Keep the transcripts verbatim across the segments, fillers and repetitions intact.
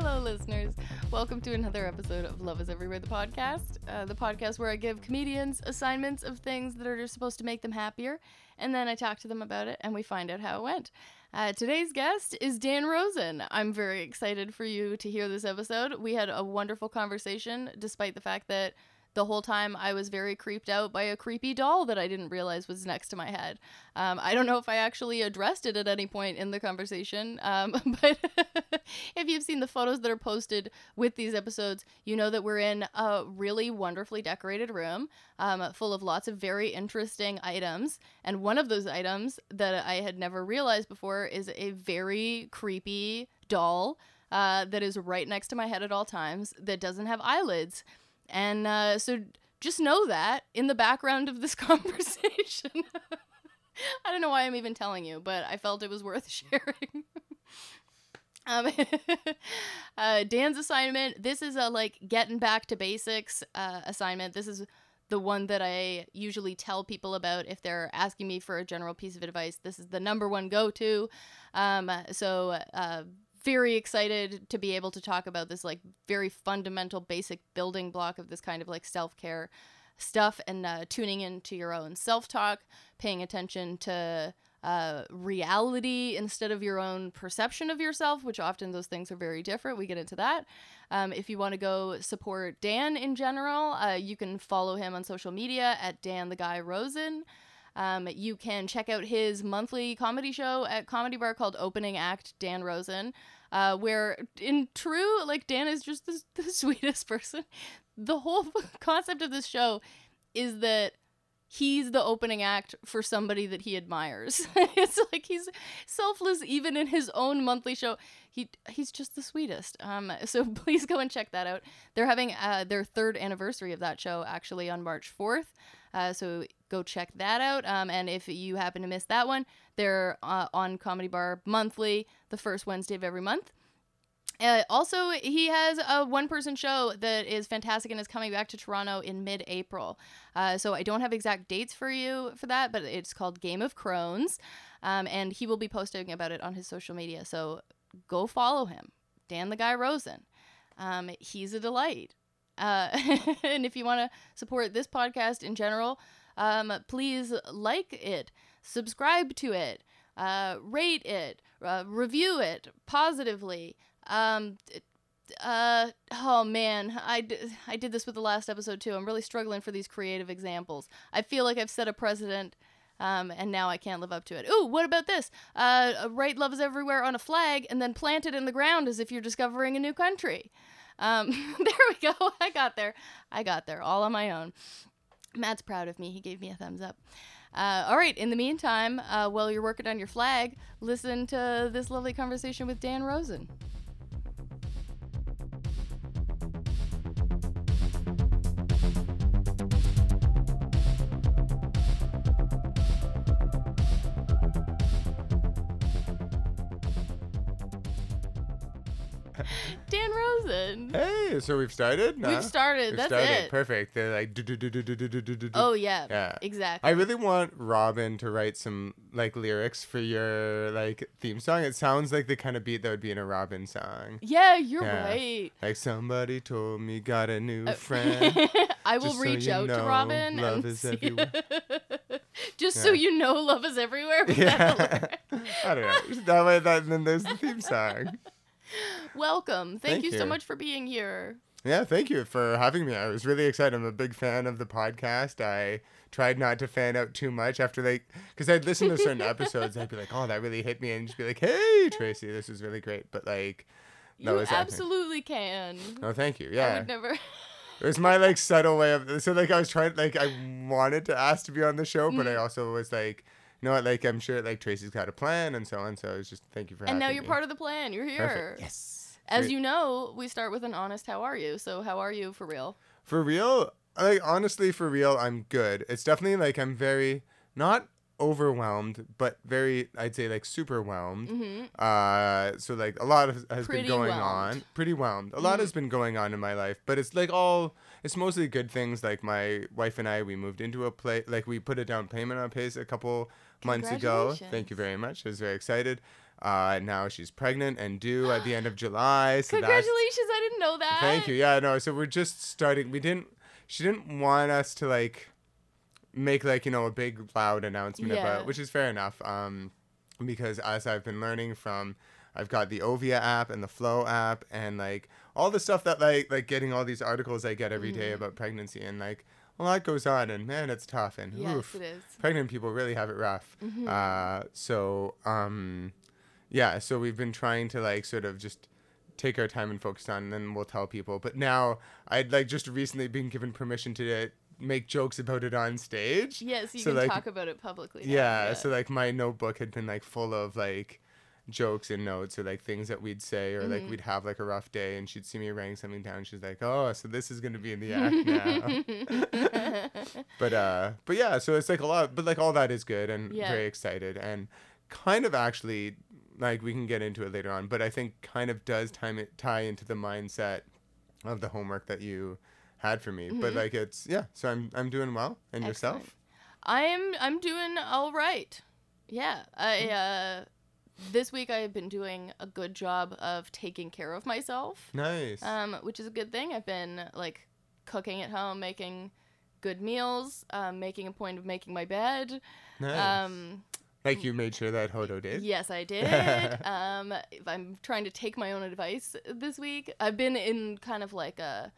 Hello, listeners. Welcome to another episode of Love Is Everywhere, the podcast. Uh, the podcast where I give comedians assignments of things that are just supposed to make them happier, and then I talk to them about it, and we find out how it went. Uh, today's guest is Dan Rosen. I'm very excited for you to hear this episode. We had a wonderful conversation, despite the fact that the whole time I was very creeped out by a creepy doll that I didn't realize was next to my head. Um, I don't know if I actually addressed it at any point in the conversation, um, but if you've seen the photos that are posted with these episodes, you know that we're in a really wonderfully decorated room um, full of lots of very interesting items. And one of those items that I had never realized before is a very creepy doll uh, that is right next to my head at all times that doesn't have eyelids. And uh, so just know that in the background of this conversation. I don't know why I'm even telling you, but I felt it was worth sharing. um, uh, Dan's assignment, this is a like getting back to basics uh, assignment. This is the one that I usually tell people about if they're asking me for a general piece of advice. This is the number one go-to. Um, so... Uh, Very excited to be able to talk about this like very fundamental basic building block of this kind of like self-care stuff and uh, tuning into your own self-talk, paying attention to uh, reality instead of your own perception of yourself, which often those things are very different. We get into that. Um, if you want to go support Dan in general, uh, you can follow him on social media at Dan the Guy Rosen. Um, you can check out his monthly comedy show at Comedy Bar called Opening Act, Dan Rosen, uh, where in true, like, Dan is just the, the sweetest person. The whole concept of this show is that he's the opening act for somebody that he admires. It's like he's selfless even in his own monthly show. He he's just the sweetest. Um, so please go and check that out. They're having uh, their third anniversary of that show actually on March fourth. Uh, so go check that out. Um, and if you happen to miss that one, they're uh, on Comedy Bar monthly, the first Wednesday of every month. Uh, also, he has a one-person show that is fantastic and is coming back to Toronto in mid-April. Uh, so I don't have exact dates for you for that, but it's called Game of Crones. Um, and he will be posting about it on his social media. So go follow him, Dan the Guy Rosen. Um, he's a delight. Uh, and if you want to support this podcast in general, um, please like it, subscribe to it, uh, rate it, uh, review it positively. Um, uh, oh man, I, d- I did this with the last episode too. I'm really struggling for these creative examples. I feel like I've set a precedent, um, and now I can't live up to it. Ooh, what about this? Uh, write Love Is Everywhere on a flag and then plant it in the ground as if you're discovering a new country. Um, there we go. I got there. I got there all on my own. Matt's proud of me. He gave me a thumbs up. Uh, all right. In the meantime, uh, while you're working on your flag, listen to this lovely conversation with Dan Rosen. Dan Rosen. Hey, so we've started? No? We've started. We've that's started. It. Perfect. They're like do do do do do do do do do. Oh yeah. Yeah. Exactly. I really want Robin to write some like lyrics for your like theme song. It sounds like the kind of beat that would be in a Robin song. Yeah, you're yeah. right. Like somebody told me got a new uh, friend. I will reach so out know, to Robin. Love and is see everywhere. Just yeah. so you know, love is everywhere. Yeah. I don't know. That way, that and then there's the theme song. Welcome. Thank, thank you, you so much for being here. Yeah, thank you for having me. I was really excited. I'm a big fan of the podcast. I tried not to fan out too much after like, because I'd listen to certain episodes. I'd be like, oh, that really hit me. And just be like, hey, Tracy, this is really great. But like, that you was absolutely can. Oh, thank you. Yeah. I would never. It was my like subtle way of, so like I was trying, like I wanted to ask to be on the show, but mm. I also was like, you know what, like, I'm sure, like, Tracy's got a plan and so on, so it's just, thank you for having me. And now you're me. Part of the plan. You're here. Perfect. Yes. As Great. You know, we start with an honest, how are you? So how are you for real? For real? Like, honestly, for real, I'm good. It's definitely, like, I'm very, not overwhelmed, but very, I'd say, like, superwhelmed. Mm-hmm. Uh, so, like, a lot of, has Pretty been going whelmed. on. Pretty whelmed. A lot mm-hmm. has been going on in my life, but it's, like, all... It's mostly good things. Like my wife and I, we moved into a place, like we put a down payment on a place a couple months ago. Thank you very much. I was very excited. Uh, now she's pregnant and due at the end of July. So congratulations! I didn't know that. Thank you. Yeah, no. So we're just starting. We didn't. She didn't want us to like make like you know a big loud announcement yeah. about, which is fair enough. Um, because as I've been learning from, I've got the Ovia app and the Flow app and like all the stuff that like like getting all these articles I get every mm-hmm. day about pregnancy and like. A lot goes on, and man, it's tough. And yes, oof, it is. Pregnant people really have it rough. Mm-hmm. Uh, so, um, yeah, so we've been trying to like sort of just take our time and focus on, and then we'll tell people. But now I'd like just recently been given permission to make jokes about it on stage. Yes, yeah, so you so, can like, talk about it publicly. Yeah, yeah, so like my notebook had been like full of like jokes and notes or like things that we'd say or mm-hmm. like we'd have like a rough day, and she'd see me writing something down. She's like, "Oh, so this is gonna be in the act now." But uh, but yeah, so it's like a lot, but like all that is good and yeah. very excited and kind of actually like we can get into it later on, but I think kind of does time it tie into the mindset of the homework that you had for me. Mm-hmm. But like it's yeah, so I'm I'm doing well and excellent. Yourself? I'm I'm doing all right. Yeah, I uh, this week I have been doing a good job of taking care of myself. Nice. Um, which is a good thing. I've been like cooking at home, making. Good meals, um, making a point of making my bed. Nice. Um, like you made sure that Hodo did? Yes, I did. um, I'm trying to take my own advice this week. I've been in kind of like a,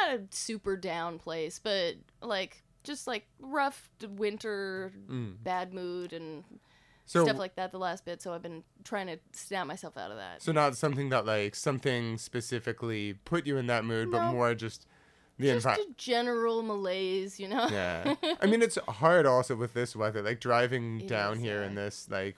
not a super down place, but like just like rough winter, mm. bad mood and so, stuff like that the last bit. So I've been trying to snap myself out of that. So not something that like something specifically put you in that mood, no. but more just... The just envi- a general malaise, you know? Yeah. I mean, it's hard also with this weather. Like, driving it down is, here yeah. in this, like,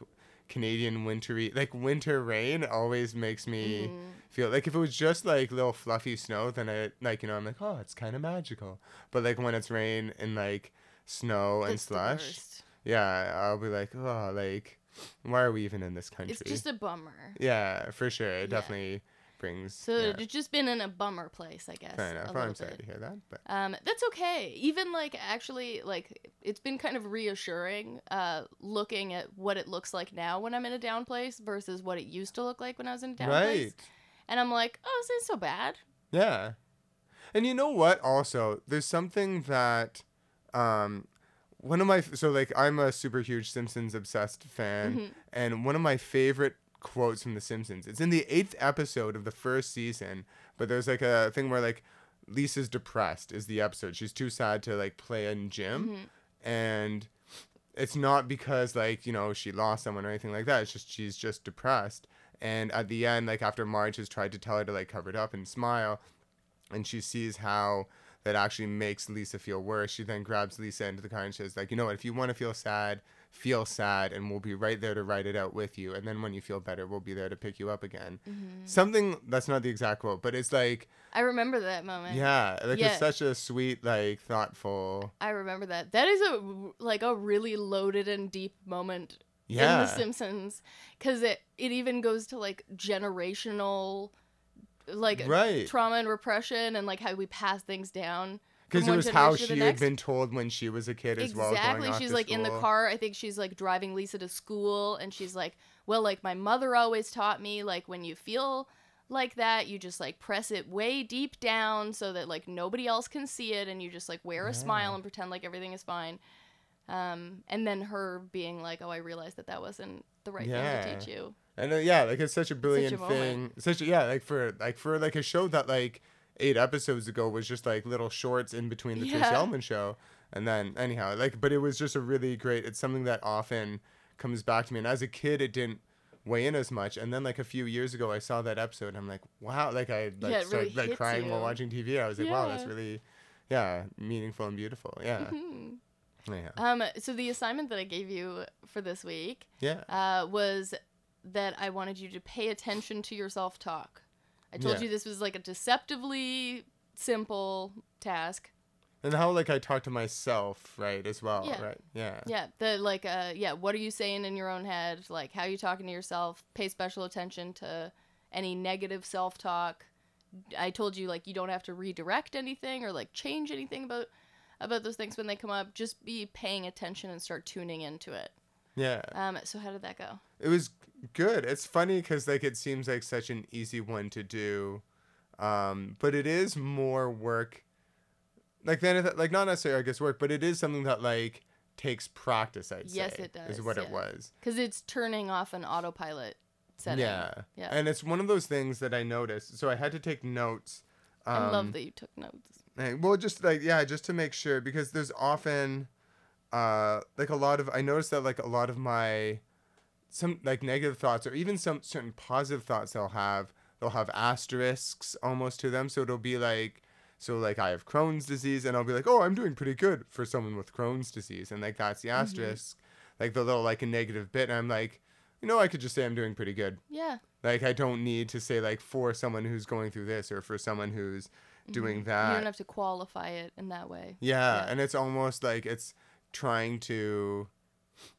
Canadian wintry... Like, winter rain always makes me mm. feel... Like, if it was just, like, little fluffy snow, then, I like, you know, I'm like, oh, it's kind of magical. But, like, when it's rain and, like, snow that's and slush... Yeah, I'll be like, oh, like, why are we even in this country? It's just a bummer. Yeah, for sure. It yeah. definitely... Brings, so yeah. it's just been in a bummer place, I guess. Fair enough. I'm sorry bit. to hear that. But. Um, that's okay. Even like actually, like it's been kind of reassuring uh, looking at what it looks like now when I'm in a down place versus what it used to look like when I was in a down right. place. And I'm like, oh, this isn't so bad. Yeah. And you know what? Also, there's something that um, one of my so like I'm a super huge Simpsons obsessed fan, mm-hmm. and one of my favorite. Quotes from The Simpsons. It's in the eighth episode of the first season, but there's like a thing where like Lisa's depressed is the episode. She's too sad to like play in gym, mm-hmm. and it's not because like you know she lost someone or anything like that. It's just she's just depressed. And at the end, like after Marge has tried to tell her to like cover it up and smile, and she sees how that actually makes Lisa feel worse. She then grabs Lisa into the car and says like, you know what? If you want to feel sad. Feel sad and we'll be right there to write it out with you, and then when you feel better we'll be there to pick you up again. Mm-hmm. Something that's not the exact quote, but it's like I remember that moment. Yeah, like yeah. it's such a sweet, like thoughtful. I remember that. That is a like a really loaded and deep moment yeah. in The Simpsons, because it it even goes to like generational, like right. trauma and repression and like how we pass things down. Because it was how she had been told when she was a kid as well. Exactly. She's like in the car. I think she's like driving Lisa to school. And she's like, well, like my mother always taught me, like when you feel like that, you just like press it way deep down so that like nobody else can see it. And you just like wear a yeah. smile and pretend like everything is fine. Um, and then her being like, oh, I realized that that wasn't the right yeah. thing to teach you. And uh, yeah, like it's such a brilliant such a thing. Such a, yeah, like for like for like a show that like. Eight episodes ago was just like little shorts in between the yeah. Tracey Ullman show, and then anyhow, like, but it was just a really great. It's something that often comes back to me, and as a kid, it didn't weigh in as much. And then like a few years ago, I saw that episode, and I'm like, wow, like I like yeah, started really like crying you. While watching T V. I was like, yeah. wow, that's really, yeah, meaningful and beautiful. Yeah. Mm-hmm. Anyhow. Um. So the assignment that I gave you for this week, yeah, uh, was that I wanted you to pay attention to your self-talk. I told yeah. you this was, like, a deceptively simple task. And how, like, I talk to myself, right, as well, yeah. right? Yeah. Yeah, the, like, uh, yeah, what are you saying in your own head? Like, how are you talking to yourself? Pay special attention to any negative self-talk. I told you, like, you don't have to redirect anything or, like, change anything about, about those things when they come up. Just be paying attention and start tuning into it. Yeah. Um. So how did that go? It was good. It's funny because like it seems like such an easy one to do, um. But it is more work. Like then, like not necessarily I guess work, but it is something that like takes practice. I'd yes, say. Yes, it does. Is what yeah. it was. Because it's turning off an autopilot setting. Yeah. Yeah. And it's one of those things that I noticed. So I had to take notes. Um, I love that you took notes. And, well, just like yeah, just to make sure because there's often. Uh, like a lot of, I noticed that like a lot of my, some like negative thoughts or even some certain positive thoughts they'll have, they'll have asterisks almost to them. So it'll be like, so like I have Crohn's disease and I'll be like, oh, I'm doing pretty good for someone with Crohn's disease. And like, that's the asterisk, mm-hmm. like the little, like a negative bit. And I'm like, you know, I could just say I'm doing pretty good. Yeah. Like I don't need to say like for someone who's going through this or for someone who's mm-hmm. doing that. You don't have to qualify it in that way. Yeah. yeah. And it's almost like it's, trying to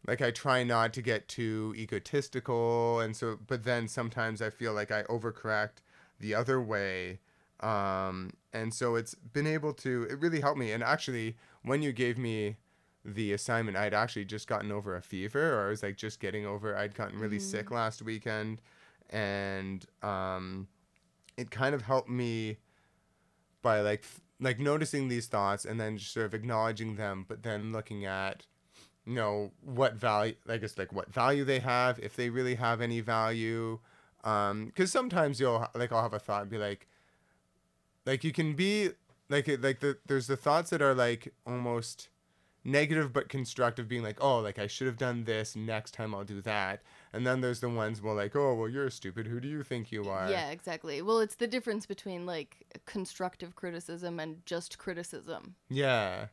like I try not to get too egotistical and so but then sometimes I feel like I overcorrect the other way um and so it's been able to it really helped me. And actually when you gave me the assignment I'd actually just gotten over a fever or I was like just getting over I'd gotten really mm-hmm. sick last weekend and um it kind of helped me by like like noticing these thoughts and then just sort of acknowledging them, but then looking at, you know, what value, I guess like what value they have, if they really have any value. Um, 'cause sometimes you'll like, I'll have a thought and be like, like you can be like, like the, there's the thoughts that are like almost negative, but constructive being like, oh, like I should have done this next time I'll do that. And then there's the ones well, like, oh, well, you're stupid. Who do you think you are? Yeah, exactly. Well, it's the difference between like constructive criticism and just criticism. Yeah.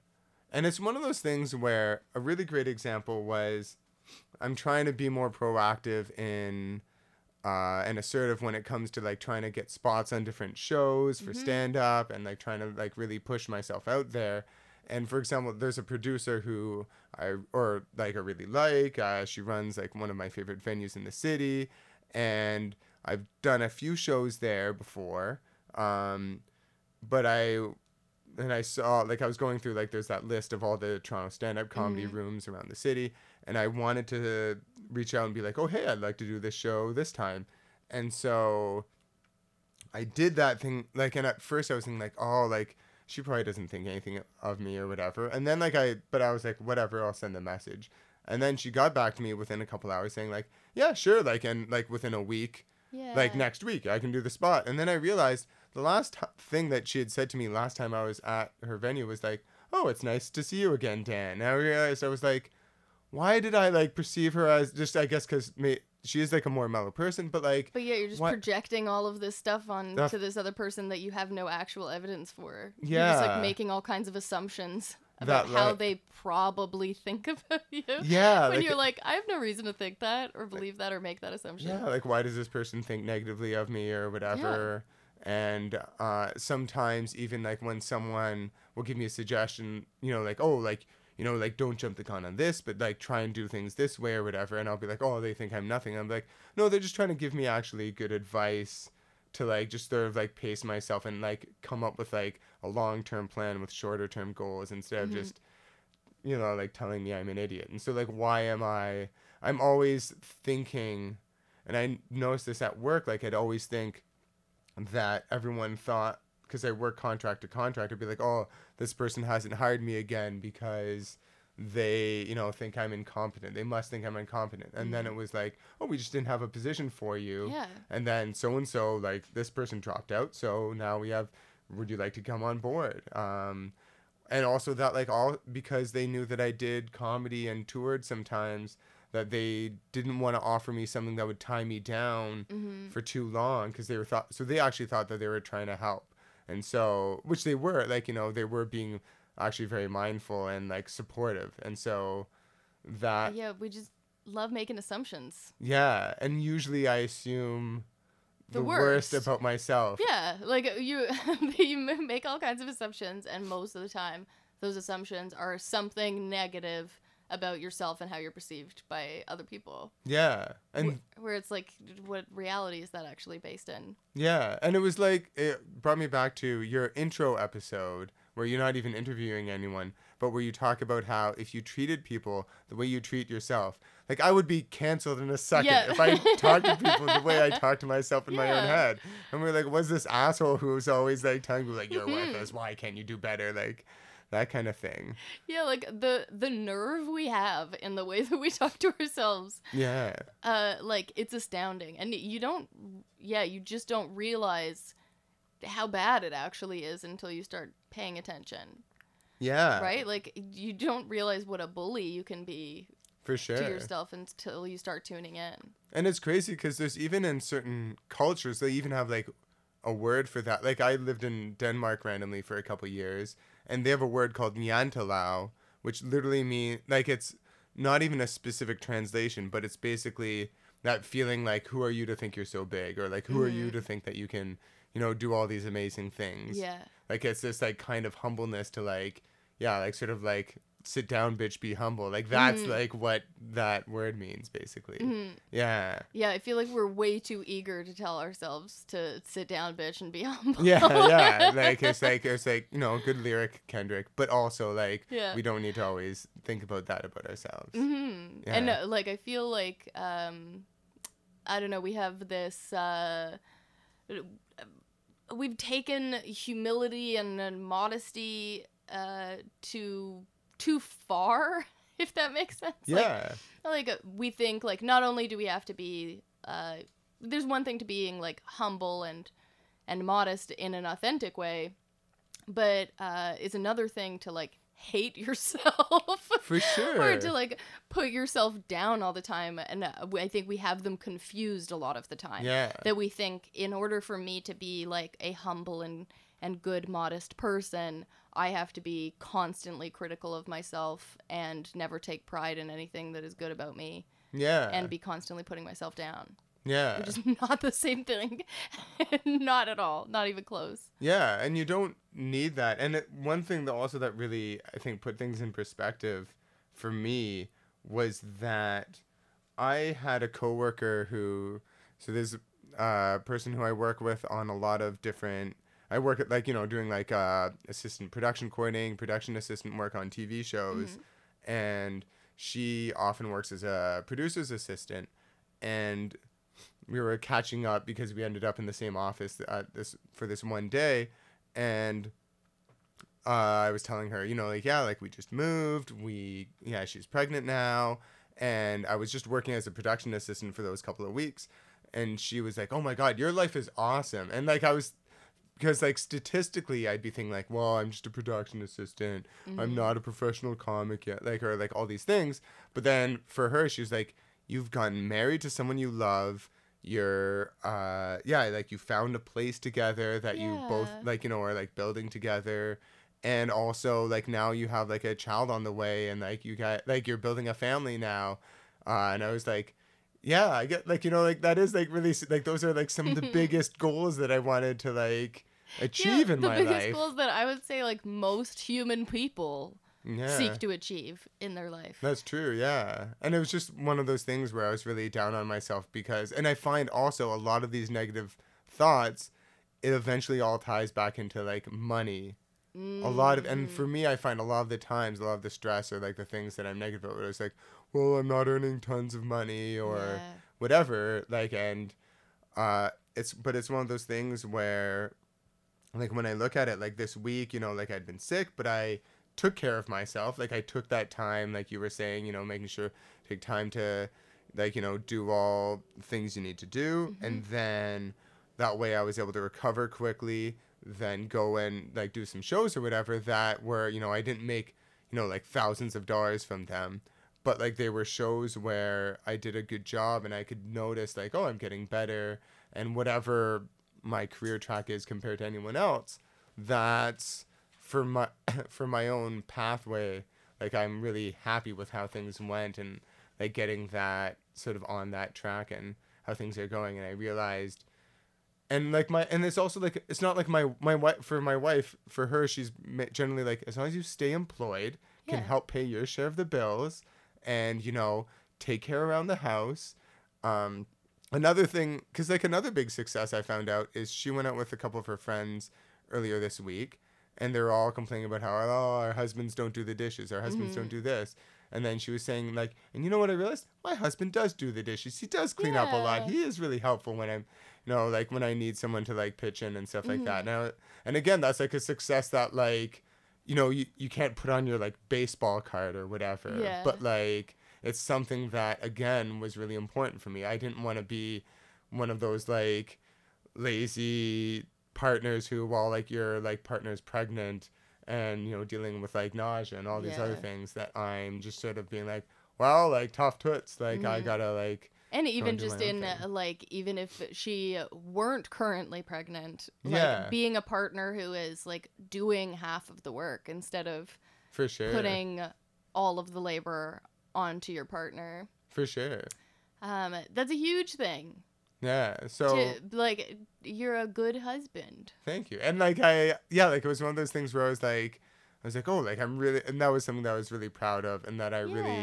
And it's one of those things where a really great example was I'm trying to be more proactive in uh, and assertive when it comes to like trying to get spots on different shows for mm-hmm. stand up and like trying to like really push myself out there. And for example, there's a producer who I, or like I really like, uh, she runs like one of my favorite venues in the city and I've done a few shows there before. Um, but I, and I saw like, I was going through like, there's that list of all the Toronto stand-up comedy mm-hmm. rooms around the city. And I wanted to reach out and be like, oh, hey, I'd like to do this show this time. And so I did that thing. Like, and at first I was thinking like, oh, like, she probably doesn't think anything of me or whatever. And then like I, but I was like, whatever, I'll send the message. And then she got back to me within a couple hours saying like, yeah, sure. Like, and like within a week, yeah. like next week I can do the spot. And then I realized the last t- thing that she had said to me last time I was at her venue was like, oh, it's nice to see you again, Dan. And I realized I was like, why did I like perceive her as just, I guess, cause me, she is like a more mellow person, but like. But yeah, you're just what? projecting all of this stuff on uh, to this other person that you have no actual evidence for. Yeah. You're just like making all kinds of assumptions about that, how like, they probably think about you. Yeah. When like, you're like, I have no reason to think that or believe like, that or make that assumption. Yeah, like why does this person think negatively of me or whatever? Yeah. And uh, sometimes even like when someone will give me a suggestion, you know, like, oh, like. you know, like, don't jump the gun on this, but, like, try and do things this way or whatever. And I'll be like, oh, they think I'm nothing. I'm like, no, they're just trying to give me actually good advice to, like, just sort of, like, pace myself and, like, come up with, like, a long-term plan with shorter-term goals instead mm-hmm. of just, you know, like, telling me I'm an idiot. And so, like, why am I... I'm always thinking, and I noticed this at work, like, I'd always think that everyone thought, because I work contract to contract, I'd be like, oh, this person hasn't hired me again because they, you know, think I'm incompetent. They must think I'm incompetent. And mm-hmm. then it was like, oh, we just didn't have a position for you. Yeah. And then so-and-so, like, this person dropped out. So now we have, would you like to come on board? Um, and also that, like, all because they knew that I did comedy and toured sometimes, that they didn't want to offer me something that would tie me down mm-hmm. for too long because they were thought, so they actually thought that they were trying to help. And so, which they were, like, you know, they were being actually very mindful and, like, supportive. And so that... Yeah, we just love making assumptions. Yeah, and usually I assume the, the worst. worst about myself. Yeah, like, you, you make all kinds of assumptions, and most of the time those assumptions are something negative about yourself and how you're perceived by other people. Yeah. And where, where it's like, what reality is that actually based in? Yeah. And it was like, it brought me back to your intro episode where you're not even interviewing anyone, but where you talk about how if you treated people the way you treat yourself, like I would be canceled in a second yeah. if I talked to people the way I talk to myself in yeah. my own head. And we're like, what's this asshole who's always like telling people like, you're mm-hmm. worthless, why can't you do better? Like that kind of thing. Yeah, like the the nerve we have in the way that we talk to ourselves. Yeah. Uh, like it's astounding. And you don't, yeah, you just don't realize how bad it actually is until you start paying attention. Yeah. Right? Like you don't realize what a bully you can be for sure to yourself until you start tuning in. And it's crazy because there's even in certain cultures, they even have like a word for that. Like I lived in Denmark randomly for a couple years, and they have a word called Niantalao, which literally means, like, it's not even a specific translation, but it's basically that feeling like, who are you to think you're so big? Or, like, who mm-hmm. are you to think that you can, you know, do all these amazing things? Yeah. Like, it's this, like, kind of humbleness to, like, yeah, like, sort of, like, sit down, bitch, be humble. Like, that's, mm-hmm. like, what that word means, basically. Mm-hmm. Yeah. Yeah, I feel like we're way too eager to tell ourselves to sit down, bitch, and be humble. Yeah, yeah. Like, it's like, it's like, you know, good lyric, Kendrick. But also, like, yeah. we don't need to always think about that about ourselves. Mm-hmm. Yeah. And, uh, like, I feel like, um, I don't know, we have this, uh, we've taken humility and, and modesty uh, to... too far, if that makes sense. Yeah. Like, like we think, like, not only do we have to be, uh, there's one thing to being, like, humble and and modest in an authentic way, but uh, it's another thing to, like, hate yourself. For sure. Or to, like, put yourself down all the time, and uh, I think we have them confused a lot of the time. Yeah. That we think, in order for me to be, like, a humble and and good, modest person, I have to be constantly critical of myself and never take pride in anything that is good about me. Yeah. And be constantly putting myself down. Yeah. Which is not the same thing. Not at all. Not even close. Yeah. And you don't need that. And it, one thing that also that really, I think, put things in perspective for me was that I had a coworker who, so there's a person who I work with on a lot of different, I work at, like, you know, doing, like, uh, assistant production coordinating, production assistant work on T V shows. Mm-hmm. And she often works as a producer's assistant. And we were catching up because we ended up in the same office at this for this one day. And uh, I was telling her, you know, like, yeah, like, we just moved. We, yeah, she's pregnant now. And I was just working as a production assistant for those couple of weeks. And she was like, oh, my God, your life is awesome. And, like, I was... because, like, statistically, I'd be thinking, like, well, I'm just a production assistant. Mm-hmm. I'm not a professional comic yet. Like, or, like, all these things. But then, for her, she was like, you've gotten married to someone you love. You're, uh, yeah, like, you found a place together that yeah. you both, like, you know, are, like, building together. And also, like, now you have, like, a child on the way. And, like, you got, like, you're building a family now. Uh, and I was like... yeah, I get, like, you know, like, that is, like, really, like, those are, like, some of the biggest goals that I wanted to, like, achieve yeah, in my life. The biggest goals that I would say, like, most human people yeah. seek to achieve in their life. That's true, yeah. And it was just one of those things where I was really down on myself because, and I find also a lot of these negative thoughts, it eventually all ties back into, like, money. Mm. A lot of, and for me, I find a lot of the times, a lot of the stress or, like, the things that I'm negative about, where it's, like, well, I'm not earning tons of money or yeah. whatever, like, and uh, it's, but it's one of those things where, like, when I look at it, like, this week, you know, like, I'd been sick, but I took care of myself, like, I took that time, like you were saying, you know, making sure, take time to, like, you know, do all things you need to do, mm-hmm. and then that way I was able to recover quickly, then go and, like, do some shows or whatever that were, you know, I didn't make, you know, like, thousands of dollars from them. But, like, they were shows where I did a good job and I could notice, like, oh, I'm getting better. And whatever my career track is compared to anyone else, that's for my for my own pathway. Like, I'm really happy with how things went and, like, getting that sort of on that track and how things are going. And I realized... And, like, my, and it's also, like, it's not, like, my, my wife, for my wife, for her, she's generally, like, as long as you stay employed, yeah. can help pay your share of the bills... and, you know, take care around the house. Um, another thing, because, like, another big success I found out is she went out with a couple of her friends earlier this week. and they're all complaining about how, oh, our husbands don't do the dishes, our husbands mm-hmm. don't do this. And then she was saying, like, and you know what I realized? My husband does do the dishes. He does clean yeah. up a lot. He is really helpful when I'm, you know, like, when I need someone to, like, pitch in and stuff mm-hmm. like that. And, I, and again, that's, like, a success that, like, you know, you, you can't put on your, like, baseball card or whatever. Yeah. But, like, it's something that, again, was really important for me. I didn't want to be one of those, like, lazy partners who, while, like, your, like, partner's pregnant and, you know, dealing with, like, nausea and all these yeah. other things, that I'm just sort of being like, well, like, tough toots, like, mm-hmm. I gotta, like... And even just in, like, even if she weren't currently pregnant, like, yeah. being a partner who is, like, doing half of the work instead of... For sure. Putting all of the labor onto your partner. For sure. Um, that's a huge thing. Yeah, so... To, like, you're a good husband. Thank you. And, like, I... Yeah, like, it was one of those things where I was, like... I was, like, oh, like, I'm really... And that was something that I was really proud of and that I yeah. really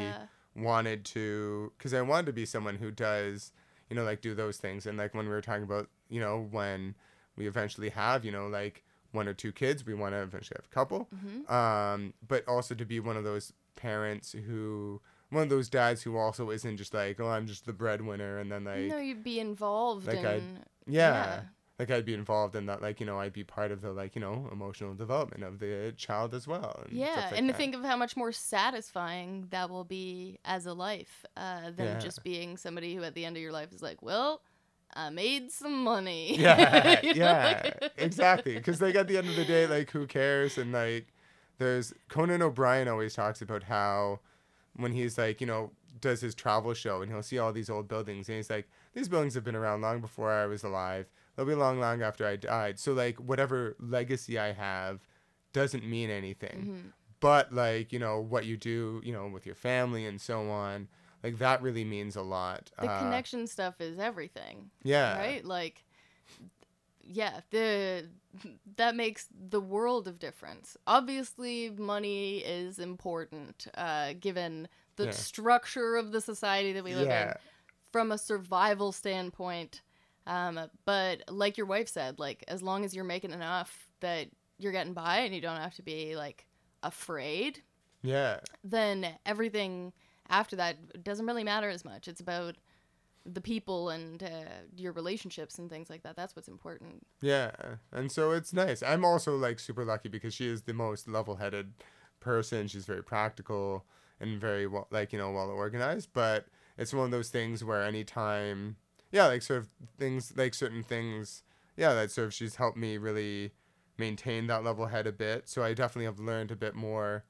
wanted to... Because I wanted to be someone who does, you know, like, do those things. And, like, when we were talking about, you know, when we eventually have, you know, like, one or two kids, we want to eventually have a couple. Mm-hmm. Um, but also to be one of those parents who... One of those dads who also isn't just like, oh, I'm just the breadwinner, and then like... No, you'd be involved like in... I'd, yeah, yeah. Like, I'd be involved in that, like, you know, I'd be part of the, like, you know, emotional development of the child as well. And yeah, like and that. To think of how much more satisfying that will be as a life uh, than yeah. just being somebody who at the end of your life is like, well, I made some money. Yeah, you know, yeah, like... exactly. Because, like, at the end of the day, like, who cares? And, like, there's... Conan O'Brien always talks about how... When he's like, you know, does his travel show and he'll see all these old buildings and he's like, these buildings have been around long before I was alive. They'll be long, long after I died. So, like, whatever legacy I have doesn't mean anything. Mm-hmm. But, like, you know, what you do, you know, with your family and so on, like, that really means a lot. The uh, connection stuff is everything. Yeah. Right? Like, yeah, the that makes the world of difference. Obviously, money is important, uh, given the yeah. structure of the society that we live yeah. in from a survival standpoint. Um, but like your wife said, like, as long as you're making enough that you're getting by and you don't have to be, like, afraid, yeah, then everything after that doesn't really matter as much. It's about... the people and uh, your relationships and things like that. That's what's important. Yeah. And so it's nice. I'm also, like, super lucky because she is the most level-headed person. She's very practical and very, well, like, you know, well-organized. But it's one of those things where any time, yeah, like, sort of things, like, certain things, yeah, that sort of she's helped me really maintain that level head a bit. So I definitely have learned a bit more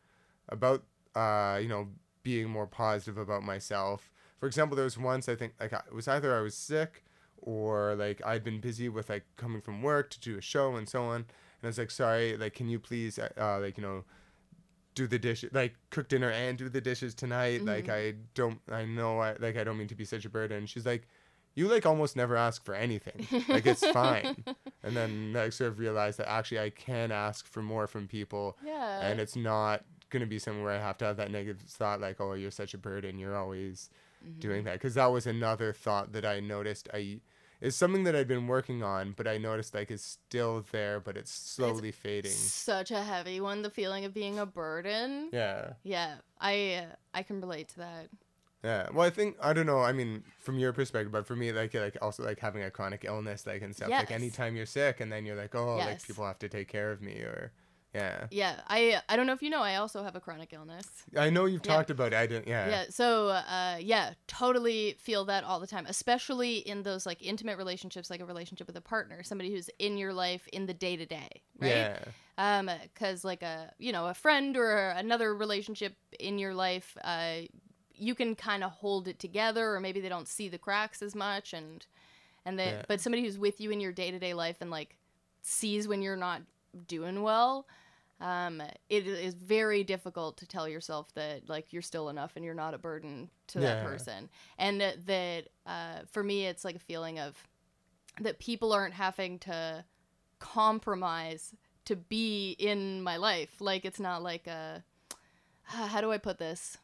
about, uh, you know, being more positive about myself. For example, there was once, I think, like, it was either I was sick or, like, I'd been busy with, like, coming from work to do a show and so on. And I was like, sorry, like, can you please, uh, like, you know, do the dishes, like, cook dinner and do the dishes tonight? Mm-hmm. Like, I don't, I know, I like, I don't mean to be such a burden. She's like, you, like, almost never ask for anything. Like, it's fine. And then I, like, sort of realized that actually I can ask for more from people. Yeah. And it's not going to be somewhere where I have to have that negative thought, like, oh, you're such a burden. You're always... Mm-hmm. doing that, because that was another thought that I noticed I is something that I'd been working on, but I noticed, like, it's still there, but it's slowly it's fading. Such a heavy one, the feeling of being a burden. Yeah. Yeah, I I can relate to that. Yeah, well, I think, I don't know, I mean, from your perspective, but for me, like, like also, like, having a chronic illness, like, and stuff, yes. like, anytime you're sick, and then you're like, oh, yes. like, people have to take care of me, or... Yeah. Yeah. I I don't know if you know, I also have a chronic illness. I know you've yeah. talked about it. I didn't. Yeah. Yeah. So, uh, yeah, totally feel that all the time, especially in those, like, intimate relationships, like a relationship with a partner, somebody who's in your life in the day to day. Right. Yeah. Um, because, like, a, you know, a friend or another relationship in your life, uh, you can kind of hold it together, or maybe they don't see the cracks as much. And, and they, yeah. but somebody who's with you in your day to day life and, like, sees when you're not doing well, um it is very difficult to tell yourself that, like, you're still enough and you're not a burden to yeah. that person, and that uh for me it's like a feeling of that people aren't having to compromise to be in my life. Like, it's not like a how do I put this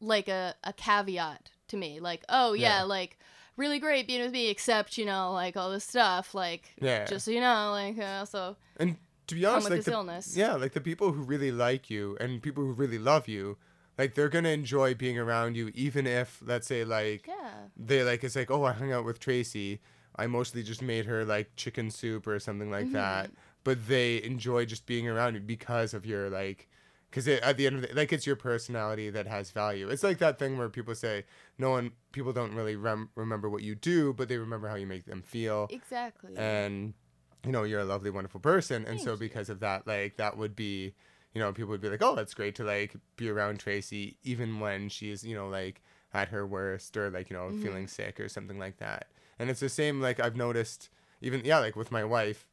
like a a caveat to me, like, oh yeah, yeah. like, really great being with me, except, you know, like, all this stuff, like, yeah. just so you know, like, uh, so. And to be honest, come with like this the, illness. Yeah, like the people who really like you and people who really love you, like they're gonna enjoy being around you, even if, let's say, like yeah. they like it's like, oh, I hung out with Tracy. I mostly just made her like chicken soup or something like mm-hmm. that. But they enjoy just being around you because of your like, because at the end of the, like, it's your personality that has value. It's like that thing where people say no one, people don't really rem- remember what you do, but they remember how you make them feel. Exactly. And you know, you're a lovely, wonderful person. And Thank so because you. Of that, like, that would be, you know, people would be like, oh, that's great to, like, be around Tracy, even when she is, you know, like, at her worst or, like, you know, mm-hmm. feeling sick or something like that. And it's the same, like, I've noticed, even, yeah, like, with my wife,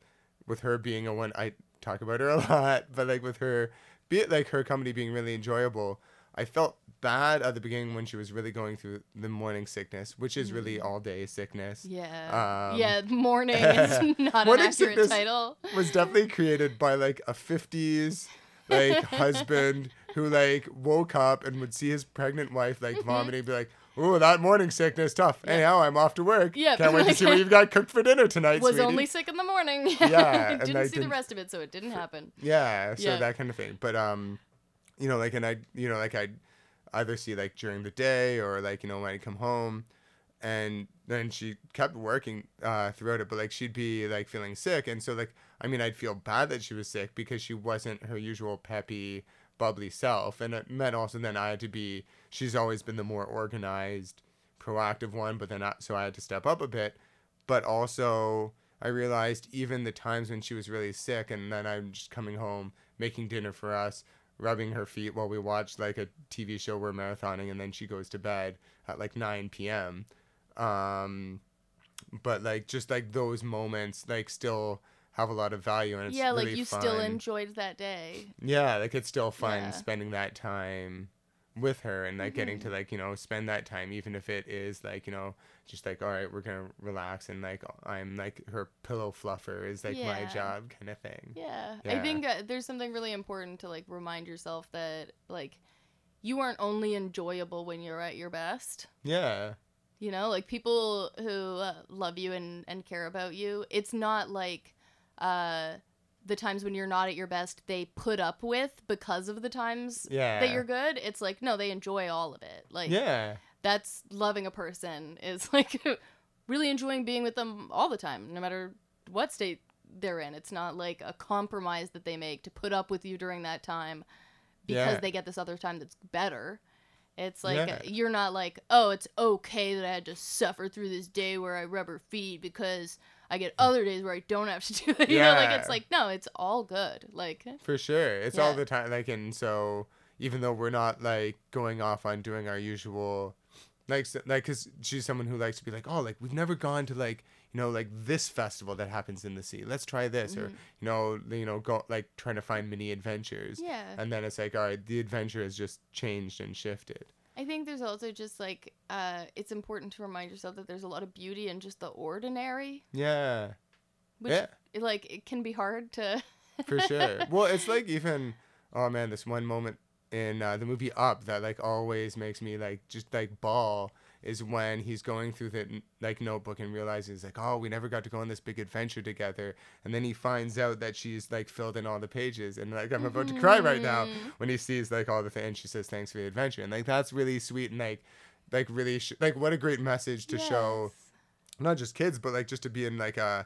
with her being a one, I talk about her a lot, but, like, with her, be it, like, her comedy being really enjoyable, I felt bad at the beginning when she was really going through the morning sickness, which is really all day sickness. Yeah. Um, yeah, morning is not morning an accurate title. Was definitely created by like a fifties like husband who like woke up and would see his pregnant wife like mm-hmm. vomiting, be like, "Ooh, that morning sickness tough. Yeah. Anyhow, I'm off to work. Yeah, can't wait like, to see what you've got cooked for dinner tonight." Was sweetie. Only sick in the morning. Yeah, didn't and see didn't, the rest of it, so it didn't happen. Yeah, so yeah. that kind of thing. But um, you know, like, and I, you know, like I. either see like during the day or like, you know, when I come home, and then she kept working uh, throughout it, but like she'd be like feeling sick. And so like, I mean, I'd feel bad that she was sick because she wasn't her usual peppy, bubbly self. And it meant also then I had to be, she's always been the more organized, proactive one, but then I, so I had to step up a bit. But also I realized even the times when she was really sick and then I'm just coming home, making dinner for us, rubbing her feet while we watch like a T V show we're marathoning, and then she goes to bed at like nine p.m. Um, but like just like those moments like still have a lot of value, and it's yeah, really like you fun. Still enjoyed that day. Yeah, like it's still fun yeah. spending that time with her and like mm-hmm. getting to like, you know, spend that time, even if it is like, you know, just like, all right, we're gonna relax, and like I'm like her pillow fluffer is like yeah. my job kind of thing. Yeah, yeah. I think uh, there's something really important to like remind yourself that like you aren't only enjoyable when you're at your best. Yeah. You know, like people who uh, love you and and care about you. It's not like, uh. the times when you're not at your best they put up with because of the times yeah. that you're good. It's like, no, they enjoy all of it. Like yeah. that's loving a person, is like really enjoying being with them all the time, no matter what state they're in. It's not like a compromise that they make to put up with you during that time because yeah. they get this other time that's better. It's like, yeah. you're not like, oh, it's okay that I had to suffer through this day where I rub her feet because I get other days where I don't have to do it. You yeah. know, like, it's like, no, it's all good. Like, for sure. It's yeah. all the time. Like, and so even though we're not like going off on doing our usual, like, like, cause she's someone who likes to be like, oh, like we've never gone to like, you know, like this festival that happens in the sea. Let's try this. Mm-hmm. Or, you know, you know, go like trying to find mini adventures. Yeah. And then it's like, all right, the adventure has just changed and shifted. I think there's also just, like, uh, it's important to remind yourself that there's a lot of beauty in just the ordinary. Yeah. Which, yeah. like, it can be hard to... For sure. Well, it's, like, even... Oh, man, this one moment in uh, the movie Up that, like, always makes me, like, just, like, bawl is when he's going through the, like, notebook and realizes, like, oh, we never got to go on this big adventure together. And then he finds out that she's, like, filled in all the pages. And, like, I'm about to cry right now when he sees, like, all the things. And she says, thanks for the adventure. And, like, that's really sweet. And, like, like really, sh- like, what a great message to yes. show not just kids, but, like, just to be in, like, a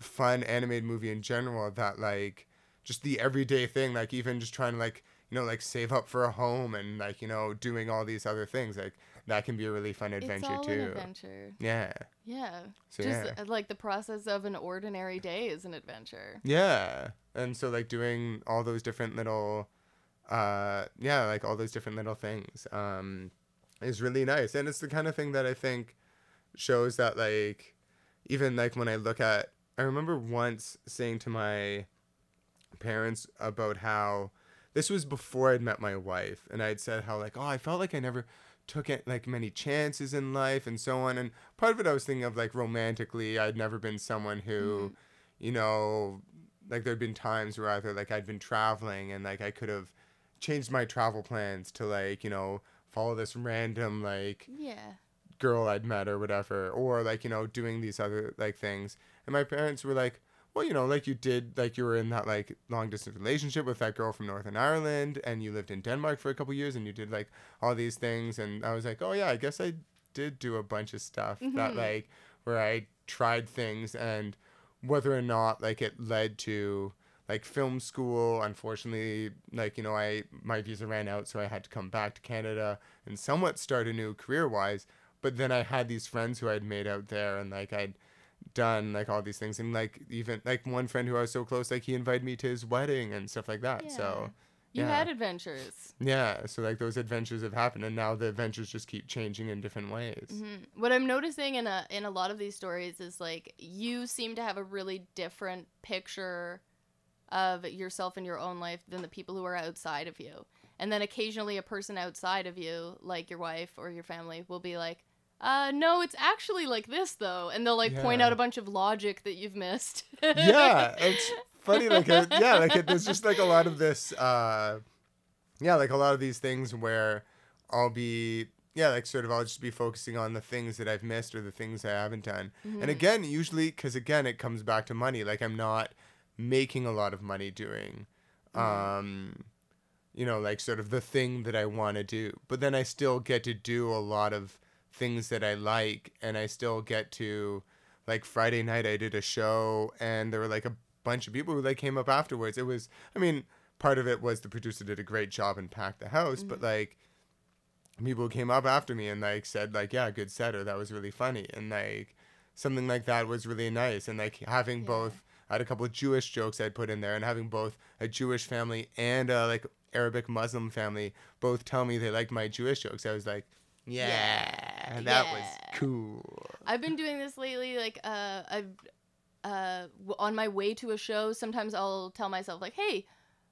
fun animated movie in general that, like, just the everyday thing, like, even just trying to, like, you know, like, save up for a home and, like, you know, doing all these other things, like, that can be a really fun adventure, too. It's all too. An adventure. Yeah. Yeah. So, Just, yeah. like, the process of an ordinary day is an adventure. Yeah. And so, like, doing all those different little, uh, yeah, like, all those different little things um, is really nice. And it's the kind of thing that I think shows that, like, even, like, when I look at, I remember once saying to my parents about how, this was before I'd met my wife, and I'd said how, like, oh, I felt like I never took it, like, many chances in life and so on. And part of it I was thinking of, like, romantically, I'd never been someone who, mm-hmm. you know, like, there'd been times where either, like, I'd been traveling and, like, I could have changed my travel plans to, like, you know, follow this random, like, yeah. girl I'd met or whatever, or, like, you know, doing these other, like, things. And my parents were like, well, you know, like you did, like you were in that like long distance relationship with that girl from Northern Ireland, and you lived in Denmark for a couple years, and you did like all these things. And I was like, oh yeah, I guess I did do a bunch of stuff mm-hmm. that like where I tried things, and whether or not like it led to like film school, unfortunately, like, you know, I my visa ran out, so I had to come back to Canada and somewhat start a new career wise. But then I had these friends who I'd made out there, and like I'd done like all these things, and like even like one friend who I was so close, like he invited me to his wedding and stuff like that. Yeah. So you yeah. had adventures. Yeah, so like those adventures have happened, and now the adventures just keep changing in different ways. Mm-hmm. What I'm noticing in a in a lot of these stories is like you seem to have a really different picture of yourself and your own life than the people who are outside of you. And then occasionally a person outside of you, like your wife or your family, will be like, Uh, no, it's actually like this, though. And they'll, like, yeah. point out a bunch of logic that you've missed. Yeah, it's funny. Like, a, yeah, like, a, there's just, like, a lot of this, uh, yeah, like, a lot of these things where I'll be, yeah, like, sort of I'll just be focusing on the things that I've missed or the things I haven't done. Mm-hmm. And, again, usually, because, again, it comes back to money. Like, I'm not making a lot of money doing, um... Mm-hmm. you know, like, sort of the thing that I want to do. But then I still get to do a lot of things that I like, and I still get to, like, Friday night I did a show, and there were like a bunch of people who like came up afterwards. It was, I mean, part of it was the producer did a great job and packed the house, mm-hmm. but like people came up after me and like said like, yeah, good set, or that was really funny, and like something like that was really nice. And like having yeah. both, I had a couple of Jewish jokes I'd put in there, and having both a Jewish family and a like Arabic Muslim family both tell me they liked my Jewish jokes, I was like, yeah, yeah, that yeah. was cool. I've been doing this lately. Like, uh, I've uh, w- on my way to a show, sometimes I'll tell myself, like, hey,